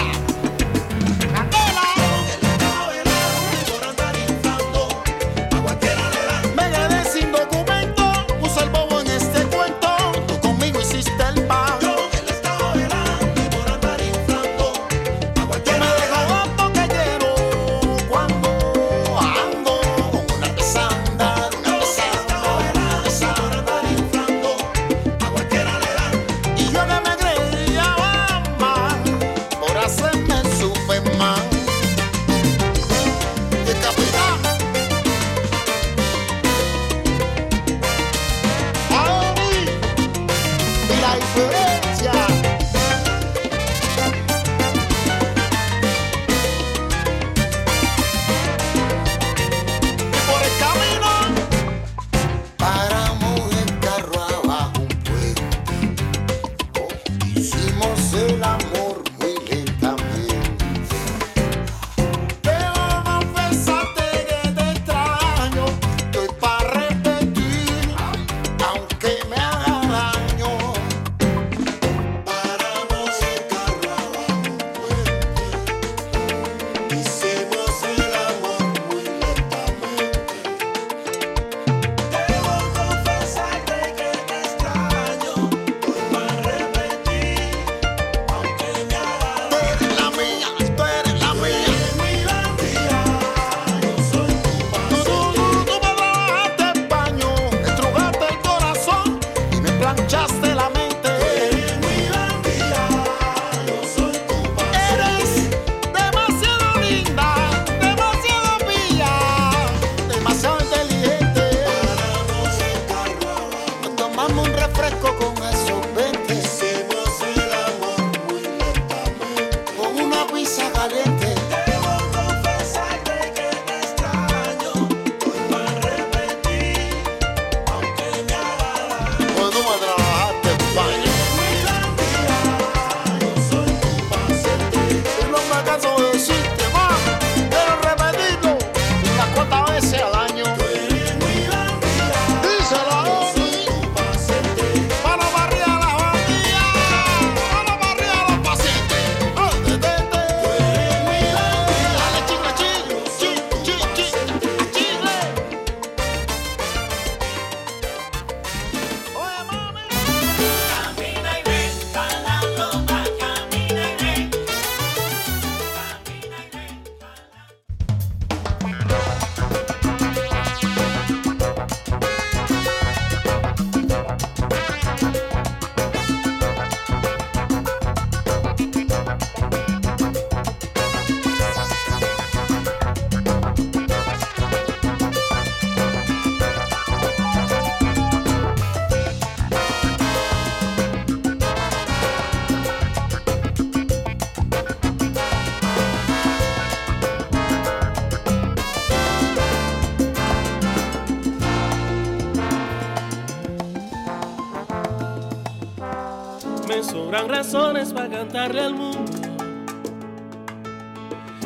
Razones para cantarle al mundo.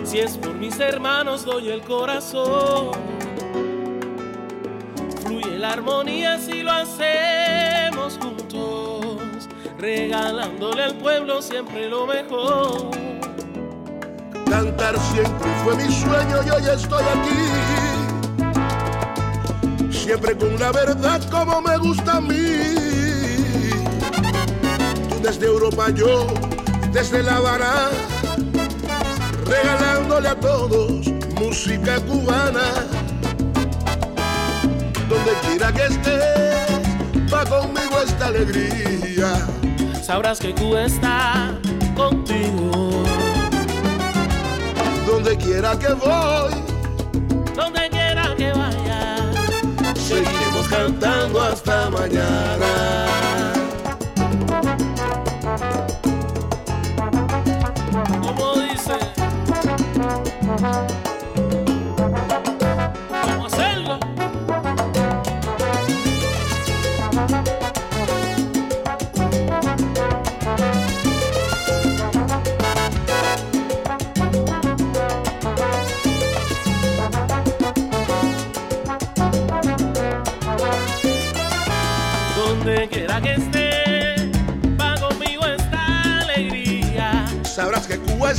Si es por mis hermanos doy el corazón. Fluye la armonía si lo hacemos juntos, regalándole al pueblo siempre lo mejor. Cantar siempre fue mi sueño y hoy estoy aquí, siempre con la verdad como me gusta a mí. Desde Europa yo, desde La Habana, regalándole a todos música cubana. Donde quiera que estés, va conmigo esta alegría. Sabrás que Cuba está contigo. Donde quiera que voy, donde quiera que vaya, seguiremos cantando hasta mañana. Vamos a hacerlo.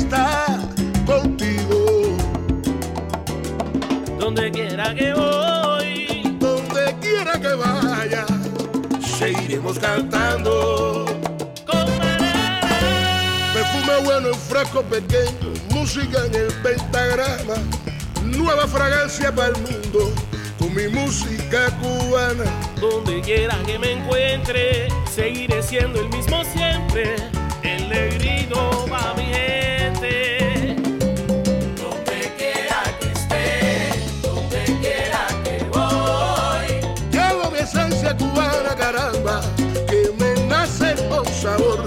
está contigo. Donde quiera que voy, donde quiera que vaya, seguiremos cantando. Perfume bueno en frasco pequeño, música en el pentagrama, nueva fragancia para el mundo, con mi música cubana. Donde quiera que me encuentre, seguiré siendo el mismo siempre, el negrito pa' mi gente. Donde quiera que esté, donde quiera que voy, llevo mi esencia cubana, caramba, que me nace con sabor.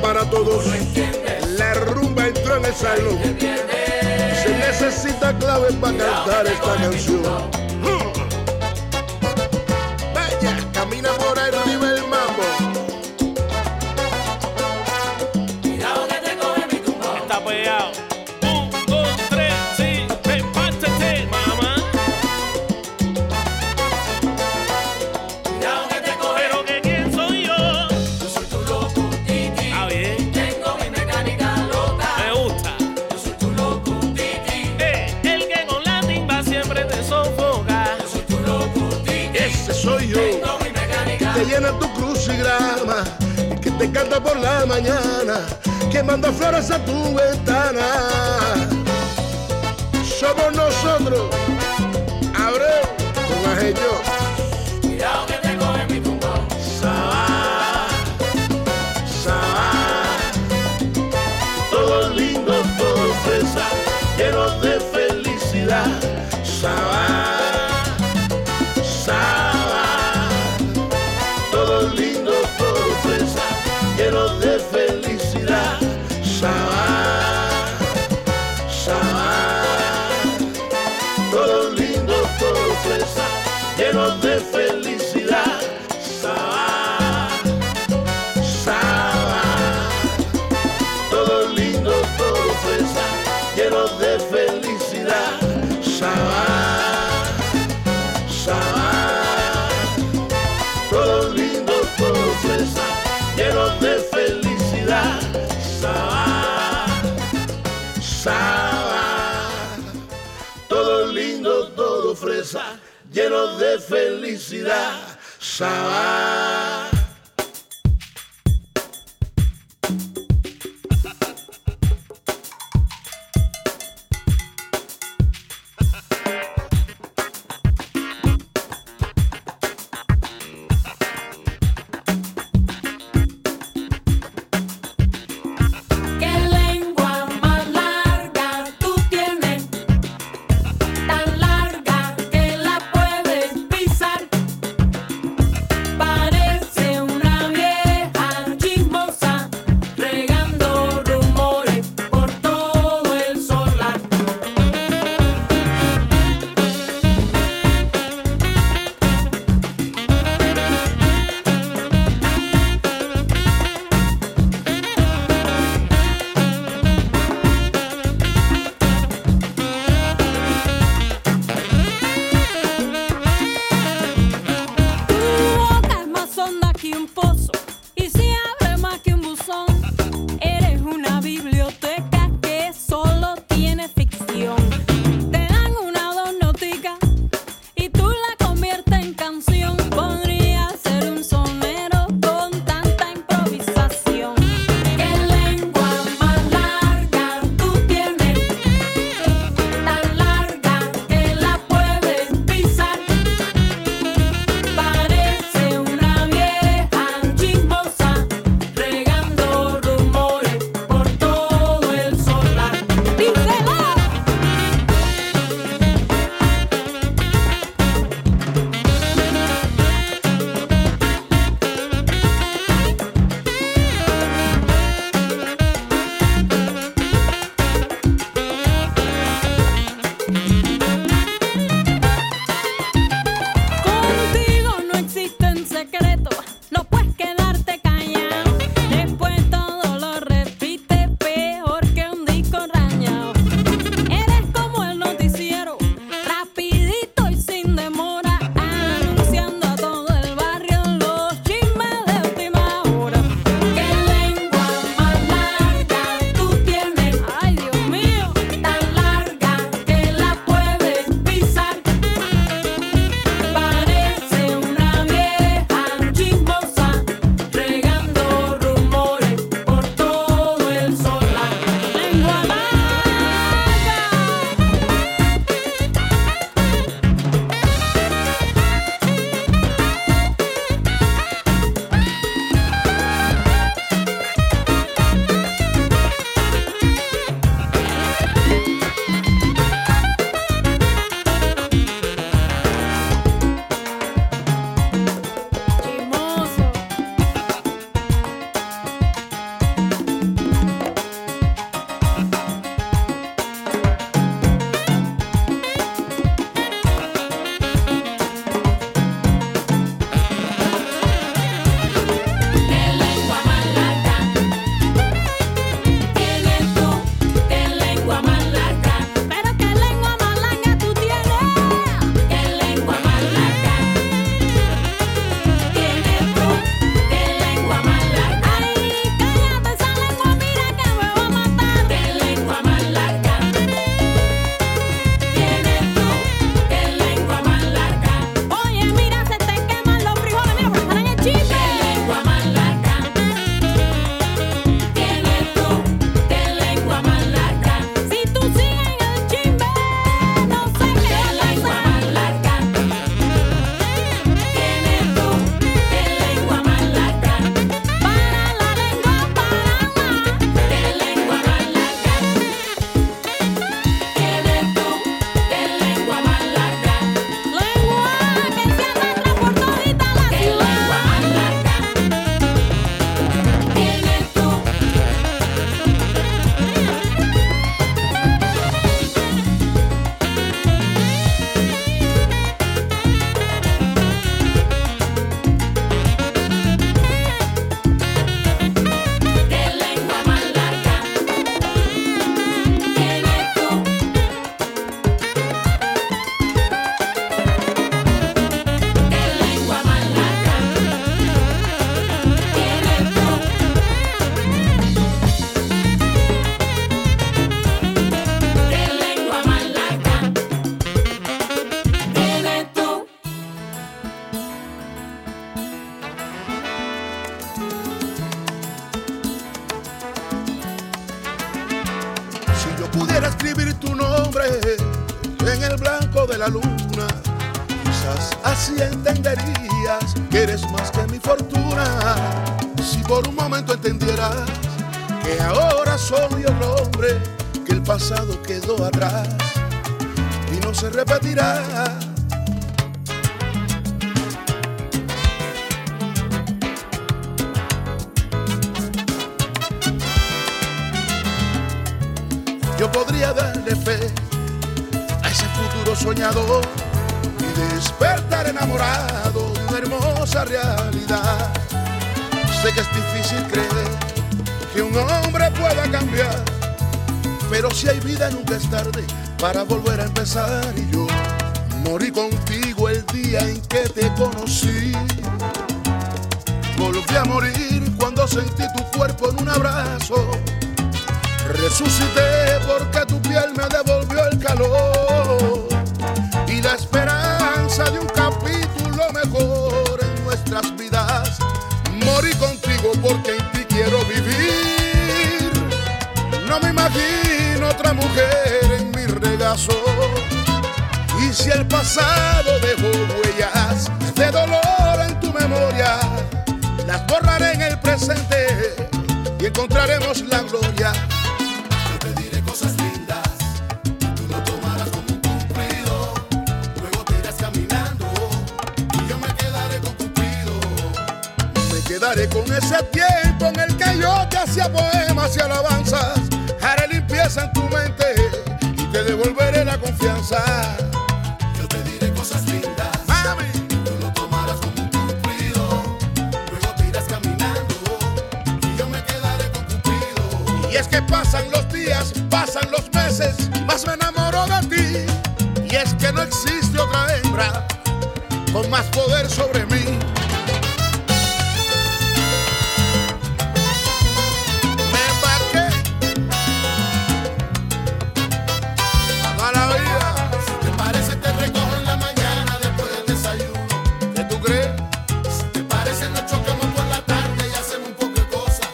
Para todos, la rumba entró en el salón. Se necesita clave para cantar esta canción. Vaya, camina por ahí, vive el mambo. Cuidado que te coge mi tumbao. Está pegado. 1, 2, 3, sí, empártete, mamá. Cuidado que te coge. Pero que quién soy yo. Yo soy tu loco. Soy yo, que llena tu crucigrama, que te canta por la mañana, que manda flores a tu ventana. Somos nosotros, Abreu, con Ajeño. Cuidado que te coge mi tumbao. Sabá, sabá, todos lindos, todos fresas, llenos de felicidad. Sabá. De felicidad, Sabá, Sabá, todo lindo, todo fresa, lleno de felicidad, Sabá, Sabá, todo lindo, todo fresa, lleno de felicidad, Sabá, Sabá, todo lindo, todo fresa, lleno de felicidad, Sabá. Parece flores en el blanco de la luna. Quizás así entenderías que eres más que mi fortuna. Si por un momento entendieras que ahora soy el hombre, que el pasado quedó atrás y no se repetirá. Yo podría darle fe a ese futuro soñador y despertar enamorado de una hermosa realidad. Sé que es difícil creer que un hombre pueda cambiar, pero si hay vida nunca es tarde para volver a empezar. Y yo morí contigo el día en que te conocí. Volví a morir cuando sentí tu cuerpo en un abrazo. Resucité porque tu piel me devolvió el calor y la esperanza de un capítulo mejor en nuestras vidas. Morí contigo porque en ti quiero vivir. No me imagino otra mujer en mi regazo. Y si el pasado dejó huellas de dolor en tu memoria, las borraré en el presente y encontraremos la gloria. Cosas lindas, tú lo tomarás como un cumplido. Luego te irás caminando y yo me quedaré con Cupido. Me quedaré con ese tiempo en el que yo te hacía poemas y alabanzas. Haré limpieza en tu mente y te devolveré la confianza. Yo te diré cosas lindas, mami, tú lo tomarás como un cumplido. Luego te irás caminando y yo me quedaré con Cupido. Y es que pasan los días, pasan los meses, más me enamoro de ti. Y es que no existe otra hembra con más poder sobre mí. Me empaqué a la vida. Si te parece te recojo en la mañana después del desayuno. ¿Qué tú crees? Si te parece nos chocamos por la tarde y hacemos un poco de cosas.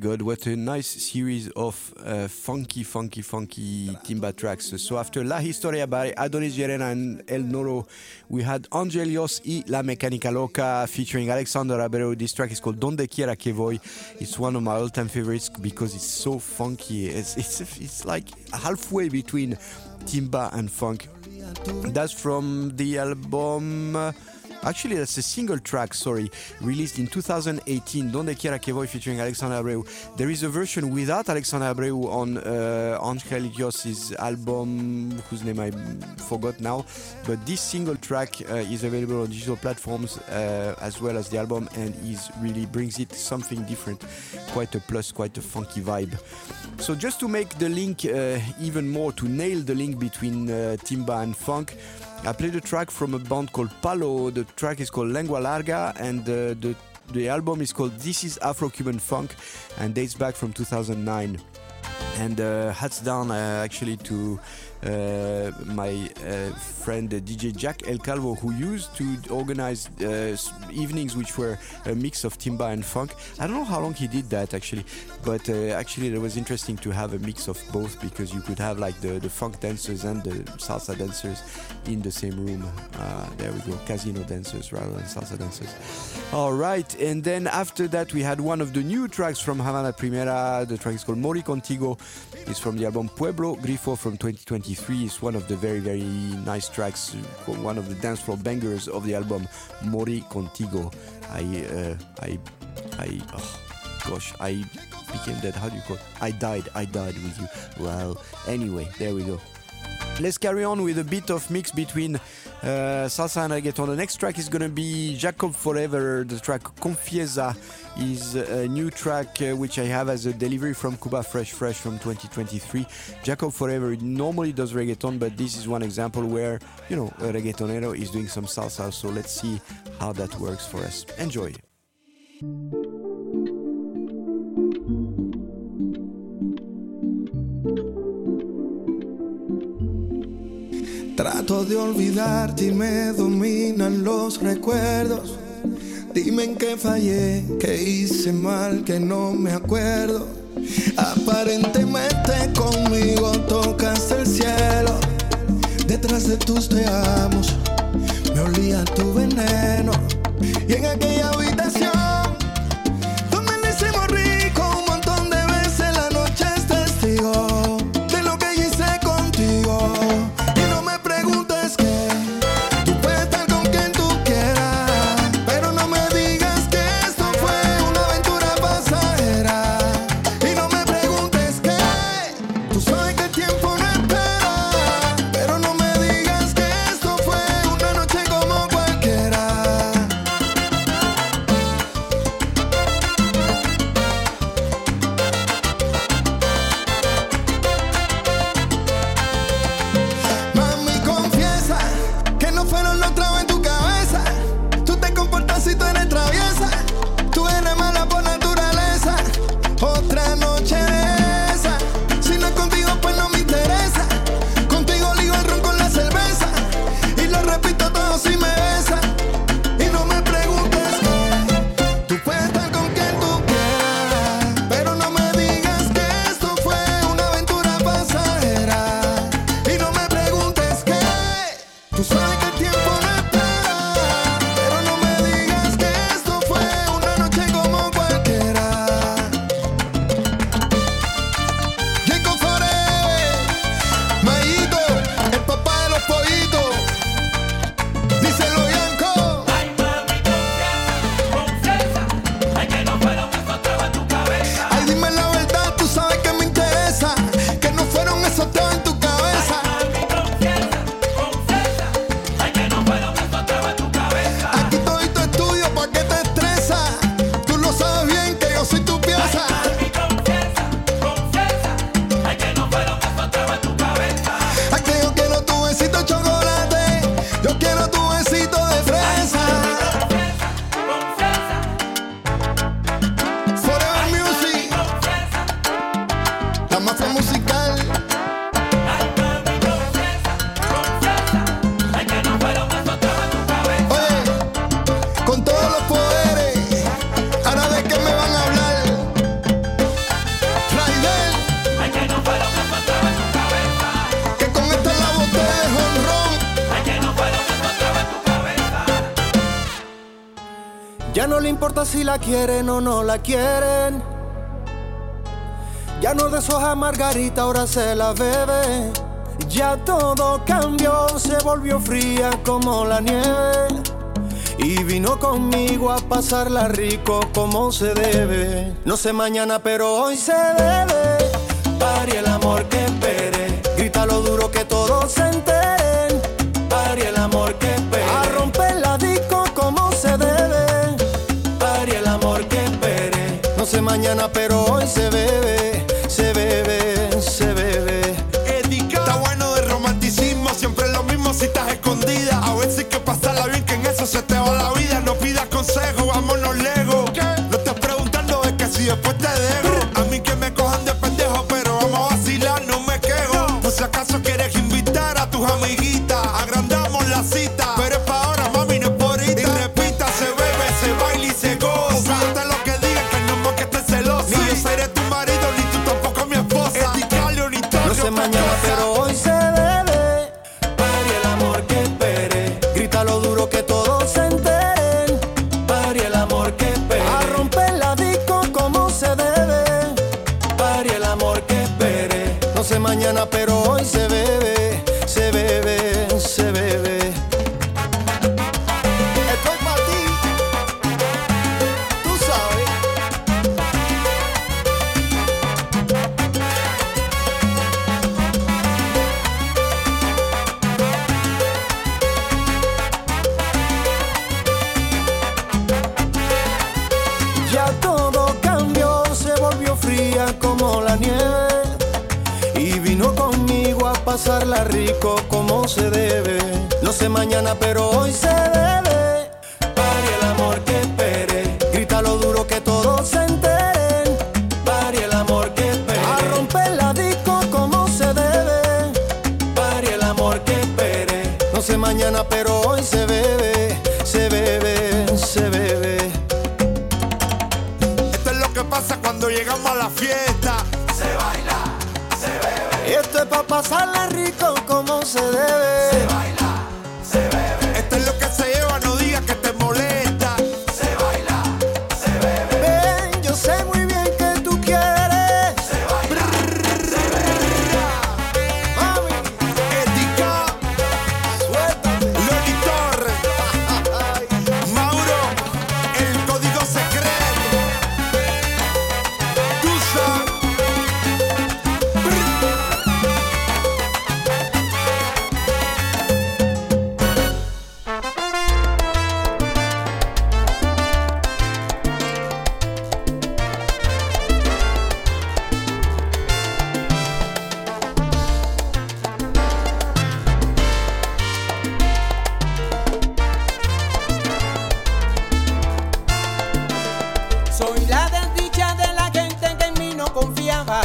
God, what a nice series of funky timba tracks. So after La Historia by Adonis Gerena and El Noro, we had Angelios y La Mecánica Loca featuring Alexander Abreu. This track is called Donde Quiera Que Voy. It's one of my all-time favorites because it's so funky. It's like halfway between timba and funk. That's from the album Actually, that's a single track, sorry, released in 2018, Donde Quiera Que Voy featuring Alexander Abreu. There is a version without Alexander Abreu on Angel Dios's album, whose name I forgot now, but this single track is available on digital platforms as well as the album, and is really brings it something different, quite a plus, quite a funky vibe. So just to make the link even more, to nail the link between timba and funk, I played a track from a band called Palo. The track is called Lengua Larga, and the album is called This Is Afro-Cuban Funk, and dates back from 2009. And hats down actually to my friend DJ Jack El Calvo, who used to organize evenings which were a mix of timba and funk. I don't know how long he did that actually, but actually it was interesting to have a mix of both, because you could have like the funk dancers and the salsa dancers in the same room. There we go, casino dancers rather than salsa dancers. Alright, and then after that we had one of the new tracks from Havana Primera. The track is called Morí Contigo. It's from the album Pueblo Grifo from 2020. Is one of the very, very nice tracks, one of the dance floor bangers of the album Morí Contigo. I became dead. How do you call it? I died with you. Well, anyway, there we go. Let's carry on with a bit of mix between salsa and reggaeton. The next track is gonna be Jacob Forever. The track Confiesa is a new track which I have as a delivery from Cuba Fresh from 2023. Jacob Forever normally does reggaeton, but this is one example where, you know, a reggaetonero is doing some salsa. So let's see how that works for us. Enjoy. Trato de olvidarte y me dominan los recuerdos. Dime en qué fallé, qué hice mal, que no me acuerdo. Aparentemente conmigo tocaste el cielo. Detrás de tus te amo, me olía tu veneno. Y en aquella habitación donde le hicimos rico un montón de veces, la noche es testigo. Si la quieren o no la quieren, ya no deshoja margarita, ahora se la bebe. Ya todo cambió, se volvió fría como la nieve. y vino conmigo a pasarla rico como se debe. No sé mañana, pero hoy se debe. Pari el amor que espere, grita lo duro que todos se enteren. Pari el amor que espere, a romper la disco como se debe. Pari el amor que espere, no sé mañana, pero hoy se bebe, se bebe, se bebe. Edica está bueno de romanticismo, siempre es lo mismo si estás escondida. A veces hay que pasarla bien, que en eso se te va la vida. No pidas consejo, vámonos lejos. No estás preguntando de que si después te dejo. A mí que me cojan de pendejo, pero vamos a vacilar, no me quejo. Por si acaso quieres invitar a tus amiguitas, agrandamos la cita, pero es pa' ahora, mami, no es por ahorita. Y repita, se bebe, se baila y se goza. Fíjate lo que digas, que no más que estés celosa. Ni yo seré tu marido, ni tú tampoco mi esposa. Edica, Leonie Torres, no sé mañana, pero hoy se debe. Pari el amor que espere, grita lo duro que todos se enteren. Pari el amor que espere, a romper la disco como se debe. Pari el amor que espere, no sé mañana, pero hoy se bebe, se bebe, se bebe. Esto es pa' ti, tú sabes. Ya todo cambió, se volvió fría como la nieve y vino conmigo a pasarla rico como se debe. No sé mañana, pero hoy se debe. Pari el amor que espere, grita lo duro que todos se enteren. Pari el amor que espere, a romper la disco como se debe. Pari el amor que espere, no sé mañana, pero hoy se bebe, se bebe, se bebe. Esto es lo que pasa cuando llegamos a la fiesta. Se baila, se bebe, Esto es pa' pasarla rico como se debe. se baila, se bebe, esto es lo que se lleva, no digas que te molesta. se baila, se bebe, Ven, yo sé muy bien que tú quieres. se baila, se bebe. Mami, Edica, suéltate. Leonie Torres, Mauro, el código secreto. Tú sabes. Soy la desdicha de la gente que en mí no confiaba.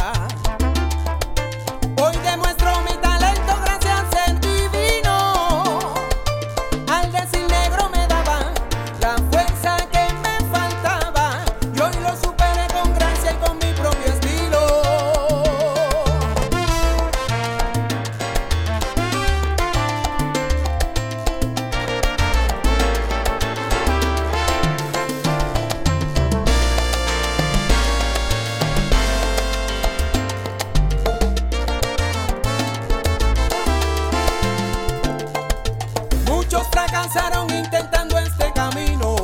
Hoy demuestro mi talento gracias al ser divino. Al decir negro me daba la fuerza que me faltaba. Yo hoy lo superé con gracia y con mi propio estilo. Muchos fracasaron intentando este camino.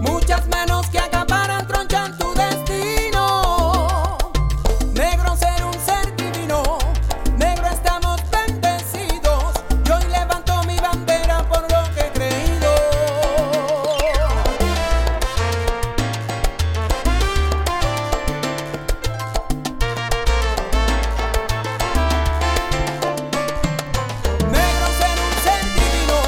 Muchas manos que acaparan tronchan tu destino. Negro ser un ser divino. Negro estamos bendecidos. Yo hoy levanto mi bandera por lo que he creído. Negro ser un ser divino,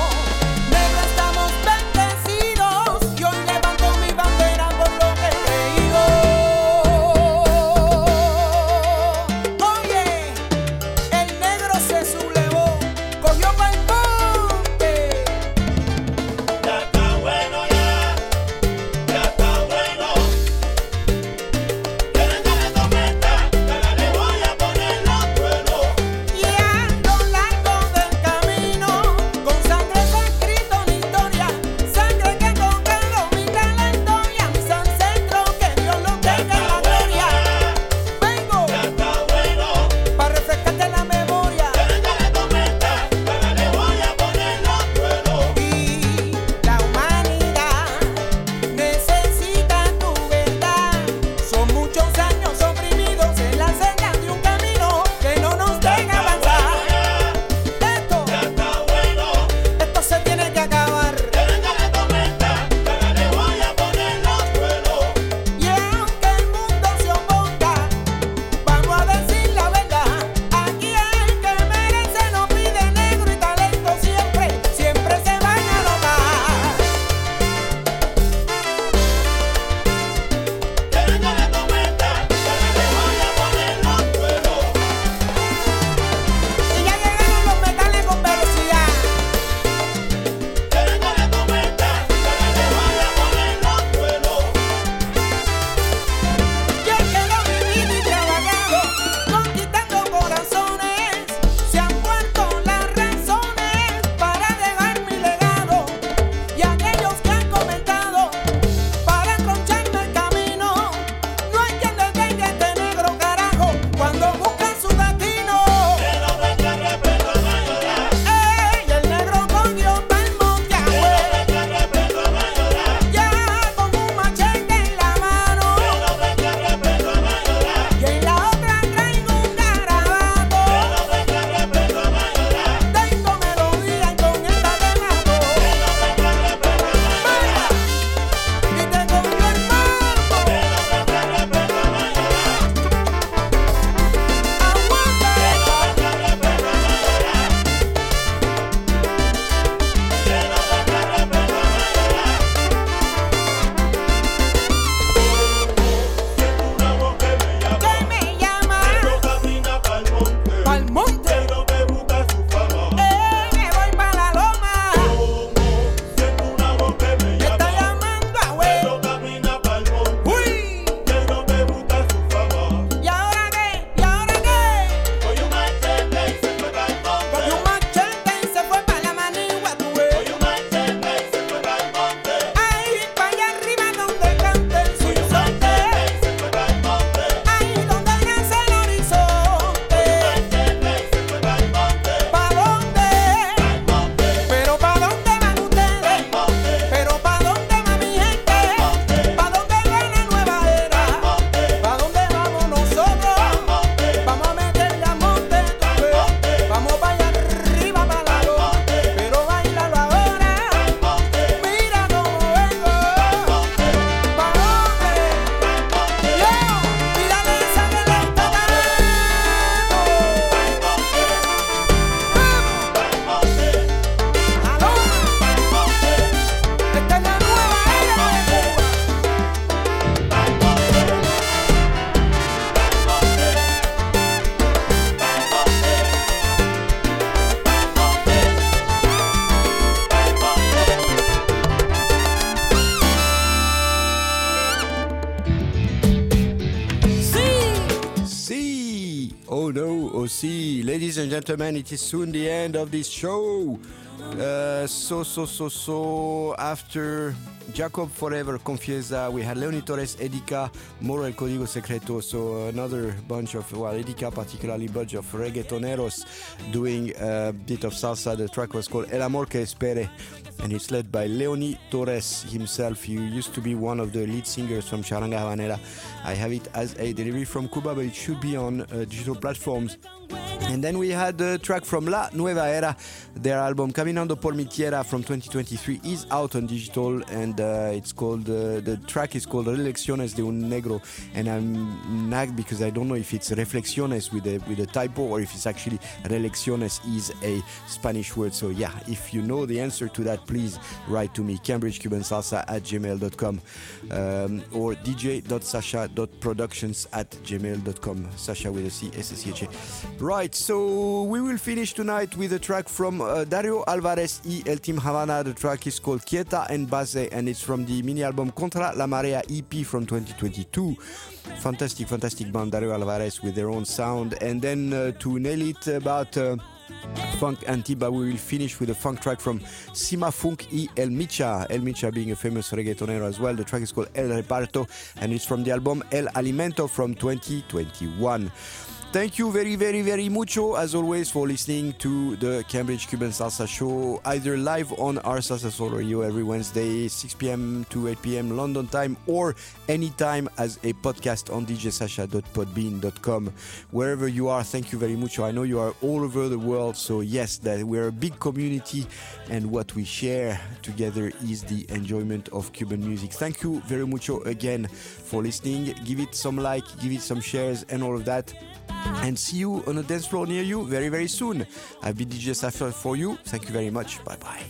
City. Ladies and gentlemen, it is soon the end of this show. After Jacob Forever, Confiesa, we had Leonie Torres, Edica, Morí Contigo Secreto, so another bunch of, well, Edica particularly, bunch of reggaetoneros doing a bit of salsa. The track was called El Amor Que Espere, and it's led by Leonie Torres himself. He used to be one of the lead singers from Charanga Habanera. I have it as a delivery from Cuba, but it should be on digital platforms. And then we had a track from La Nueva Era. Their album Caminando por mi Tierra from 2023 is out on digital, and it's called, the track is called Reflexiones de un Negro. And I'm nagged because I don't know if it's Reflexiones with a typo or if it's actually Reflexiones is a Spanish word. So yeah, if you know the answer to that, please write to me, cambridgecubansalsa@gmail.com, or dj.sasha.productions@gmail.com, Sasha with a C, S-S-C-H-A. Right, so we will finish tonight with a track from Dario Alvarez y El Team Havana. The track is called Quieta en Base, and it's from the mini-album Contra la Marea EP from 2022. Fantastic, fantastic band, Dario Alvarez, with their own sound. And then to nail it about... Funk Antiba, we will finish with a funk track from Sima Funk y El Micha. El Micha being a famous reggaetonero as well. The track is called El Reparto, and it's from the album El Alimento from 2021. Thank you very, very, very mucho, as always, for listening to the Cambridge Cuban Salsa Show, either live on our Salsa Soul Radio every Wednesday, 6 p.m. to 8 p.m. London time, or anytime as a podcast on djsasha.podbean.com. Wherever you are, thank you very mucho. I know you are all over the world, so yes, that we're a big community, and what we share together is the enjoyment of Cuban music. Thank you very mucho again for listening. Give it some like, give it some shares, and all of that. And see you on a dance floor near you very, very soon. I've been DJ Sasha for you. Thank you very much. Bye-bye.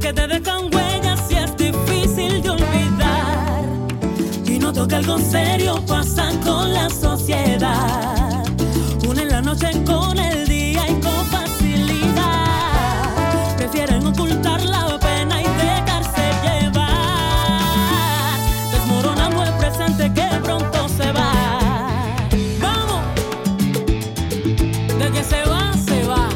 Que te dejan huellas y es difícil de olvidar. Y no toca algo serio, pasan con la sociedad. Unen la noche con el día y con facilidad. Prefieren ocultar la pena y dejarse llevar. Desmoronan el presente que pronto se va. ¡Vamos! De que se va, se va.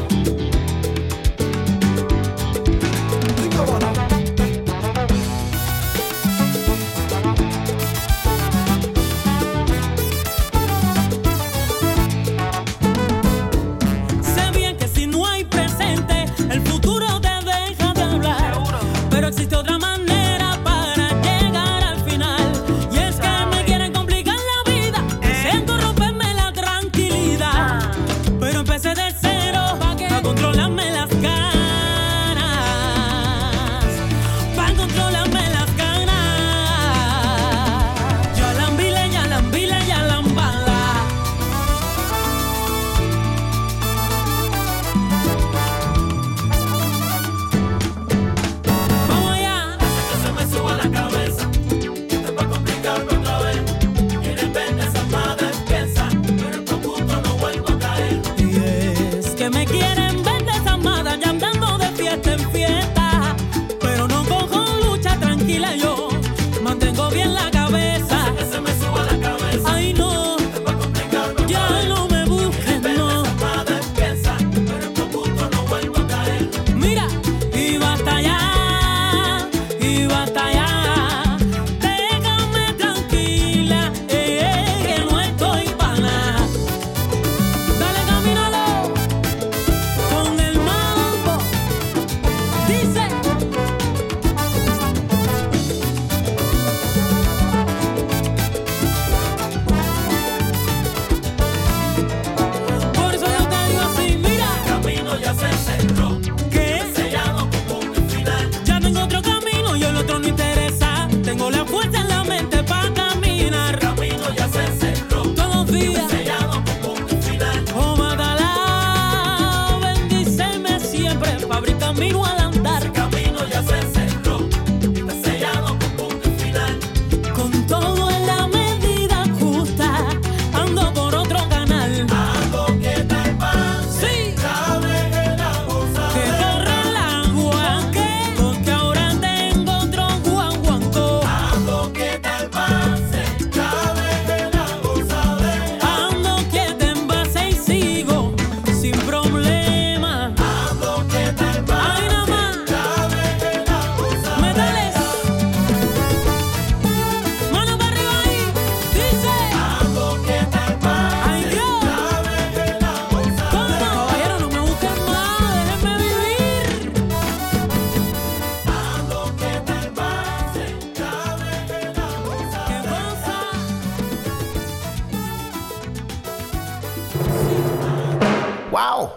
wow.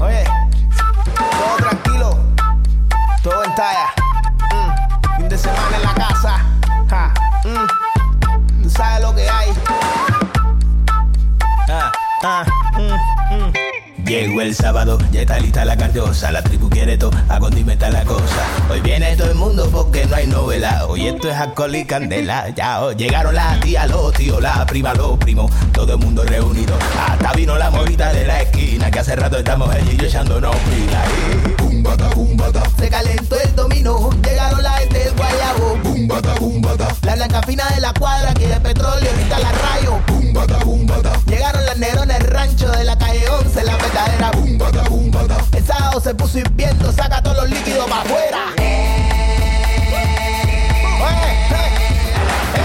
Oye, todo tranquilo, todo en talla. Fin de semana en la casa. Ja. Tú sabes lo que hay. Llegó el sábado, ya está lista la carroza. La tribu quiere todo, a condimentar la cosa. Hoy viene todo el mundo porque no hay novela. Hoy esto es alcohol y candela. Ya llegaron las tías, los tíos, la prima, los primos. Todo el mundo reunido. Hasta vino la morita de la esquina, que hace rato estamos allí y yo echándonos pila. Bumbata, bumbata. Se calentó el dominó. Llegaron la gente del guayabo. Bumbata, bumbata. La blanca fina de la cuadra, que de petróleo ahorita la rayo. Bumbata, bumbata. Llegaron las neronas del rancho de la calle 11, la verdad. Boom, bata, boom, bata. El sábado se puso hirviendo, saca todos los líquidos para afuera.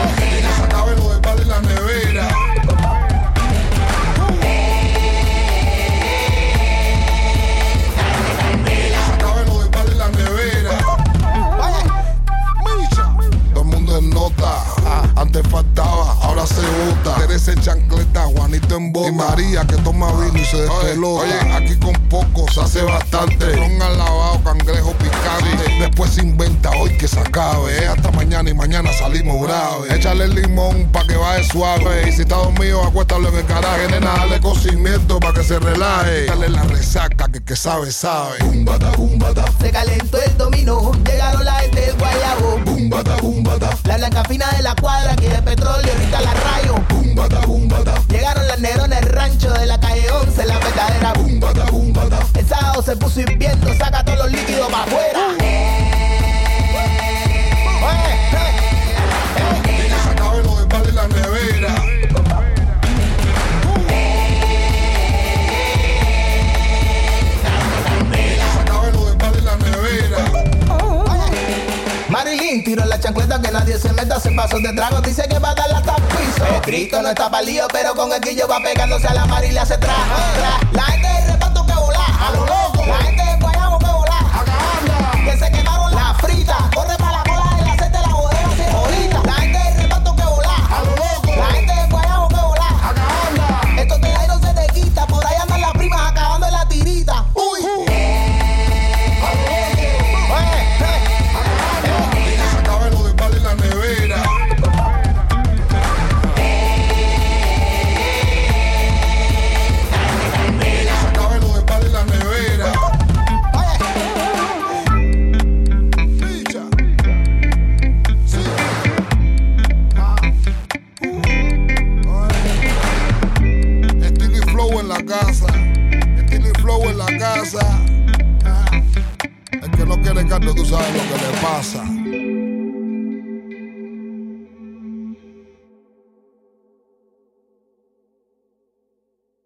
Que se acabe lo de palo en la nevera. Que se acabe lo de palo en la nevera. Todo el mundo en nota. Antes faltaba, ahora se bota. Teresa en chancleta, Juanito en bota. Y María que toma vino y se despelota. Oye, aquí con poco se hace bastante. Ron al lavado, cangrejo picante. Después se inventa, hoy que se acabe. Hasta mañana y mañana salimos graves. Échale el limón pa' que baje suave. Y si está dormido, acuéstalo en el garaje. Nena, dale cocimiento pa' que se relaje. Dale la resaca, que sabe, sabe. Bumbata, bumbata. Se calentó el dominó. Llegaron la gente del guayabo. Bumbata, bumbata. La blanca fina de la cuadra, que de petróleo ahorita la rayo. Boom, bata, boom, bata. Llegaron las neronas del rancho de la calle 11, la verdadera. Boom, bata, boom, bata. El sábado se puso hirviendo, saca todos los líquidos para afuera. Que se acabe lo de palo en la nevera. Que se acabe lo de palo en la nevera. Marilyn tiró en la chancleta, que nadie se meta, se pasó de trago, dice que va a dar la tapizo. Cristo no está palío, pero con el guillo va pegándose a la Marilyn, hace traje. La gente de reparto que volá, a lo loco. La gente de guayabo que volá, a cagando. Que se quemaron las fritas, corre para la cola del aceite de la bodega, se ahorita. La gente de reparto que volá, a lo loco. La gente de guayabo que volá, a cagando. Esto te da y no se te quita, por ahí andan las primas acabando en la tirita. Uy. Casa. El que no quiere carne, tú sabes lo que le pasa.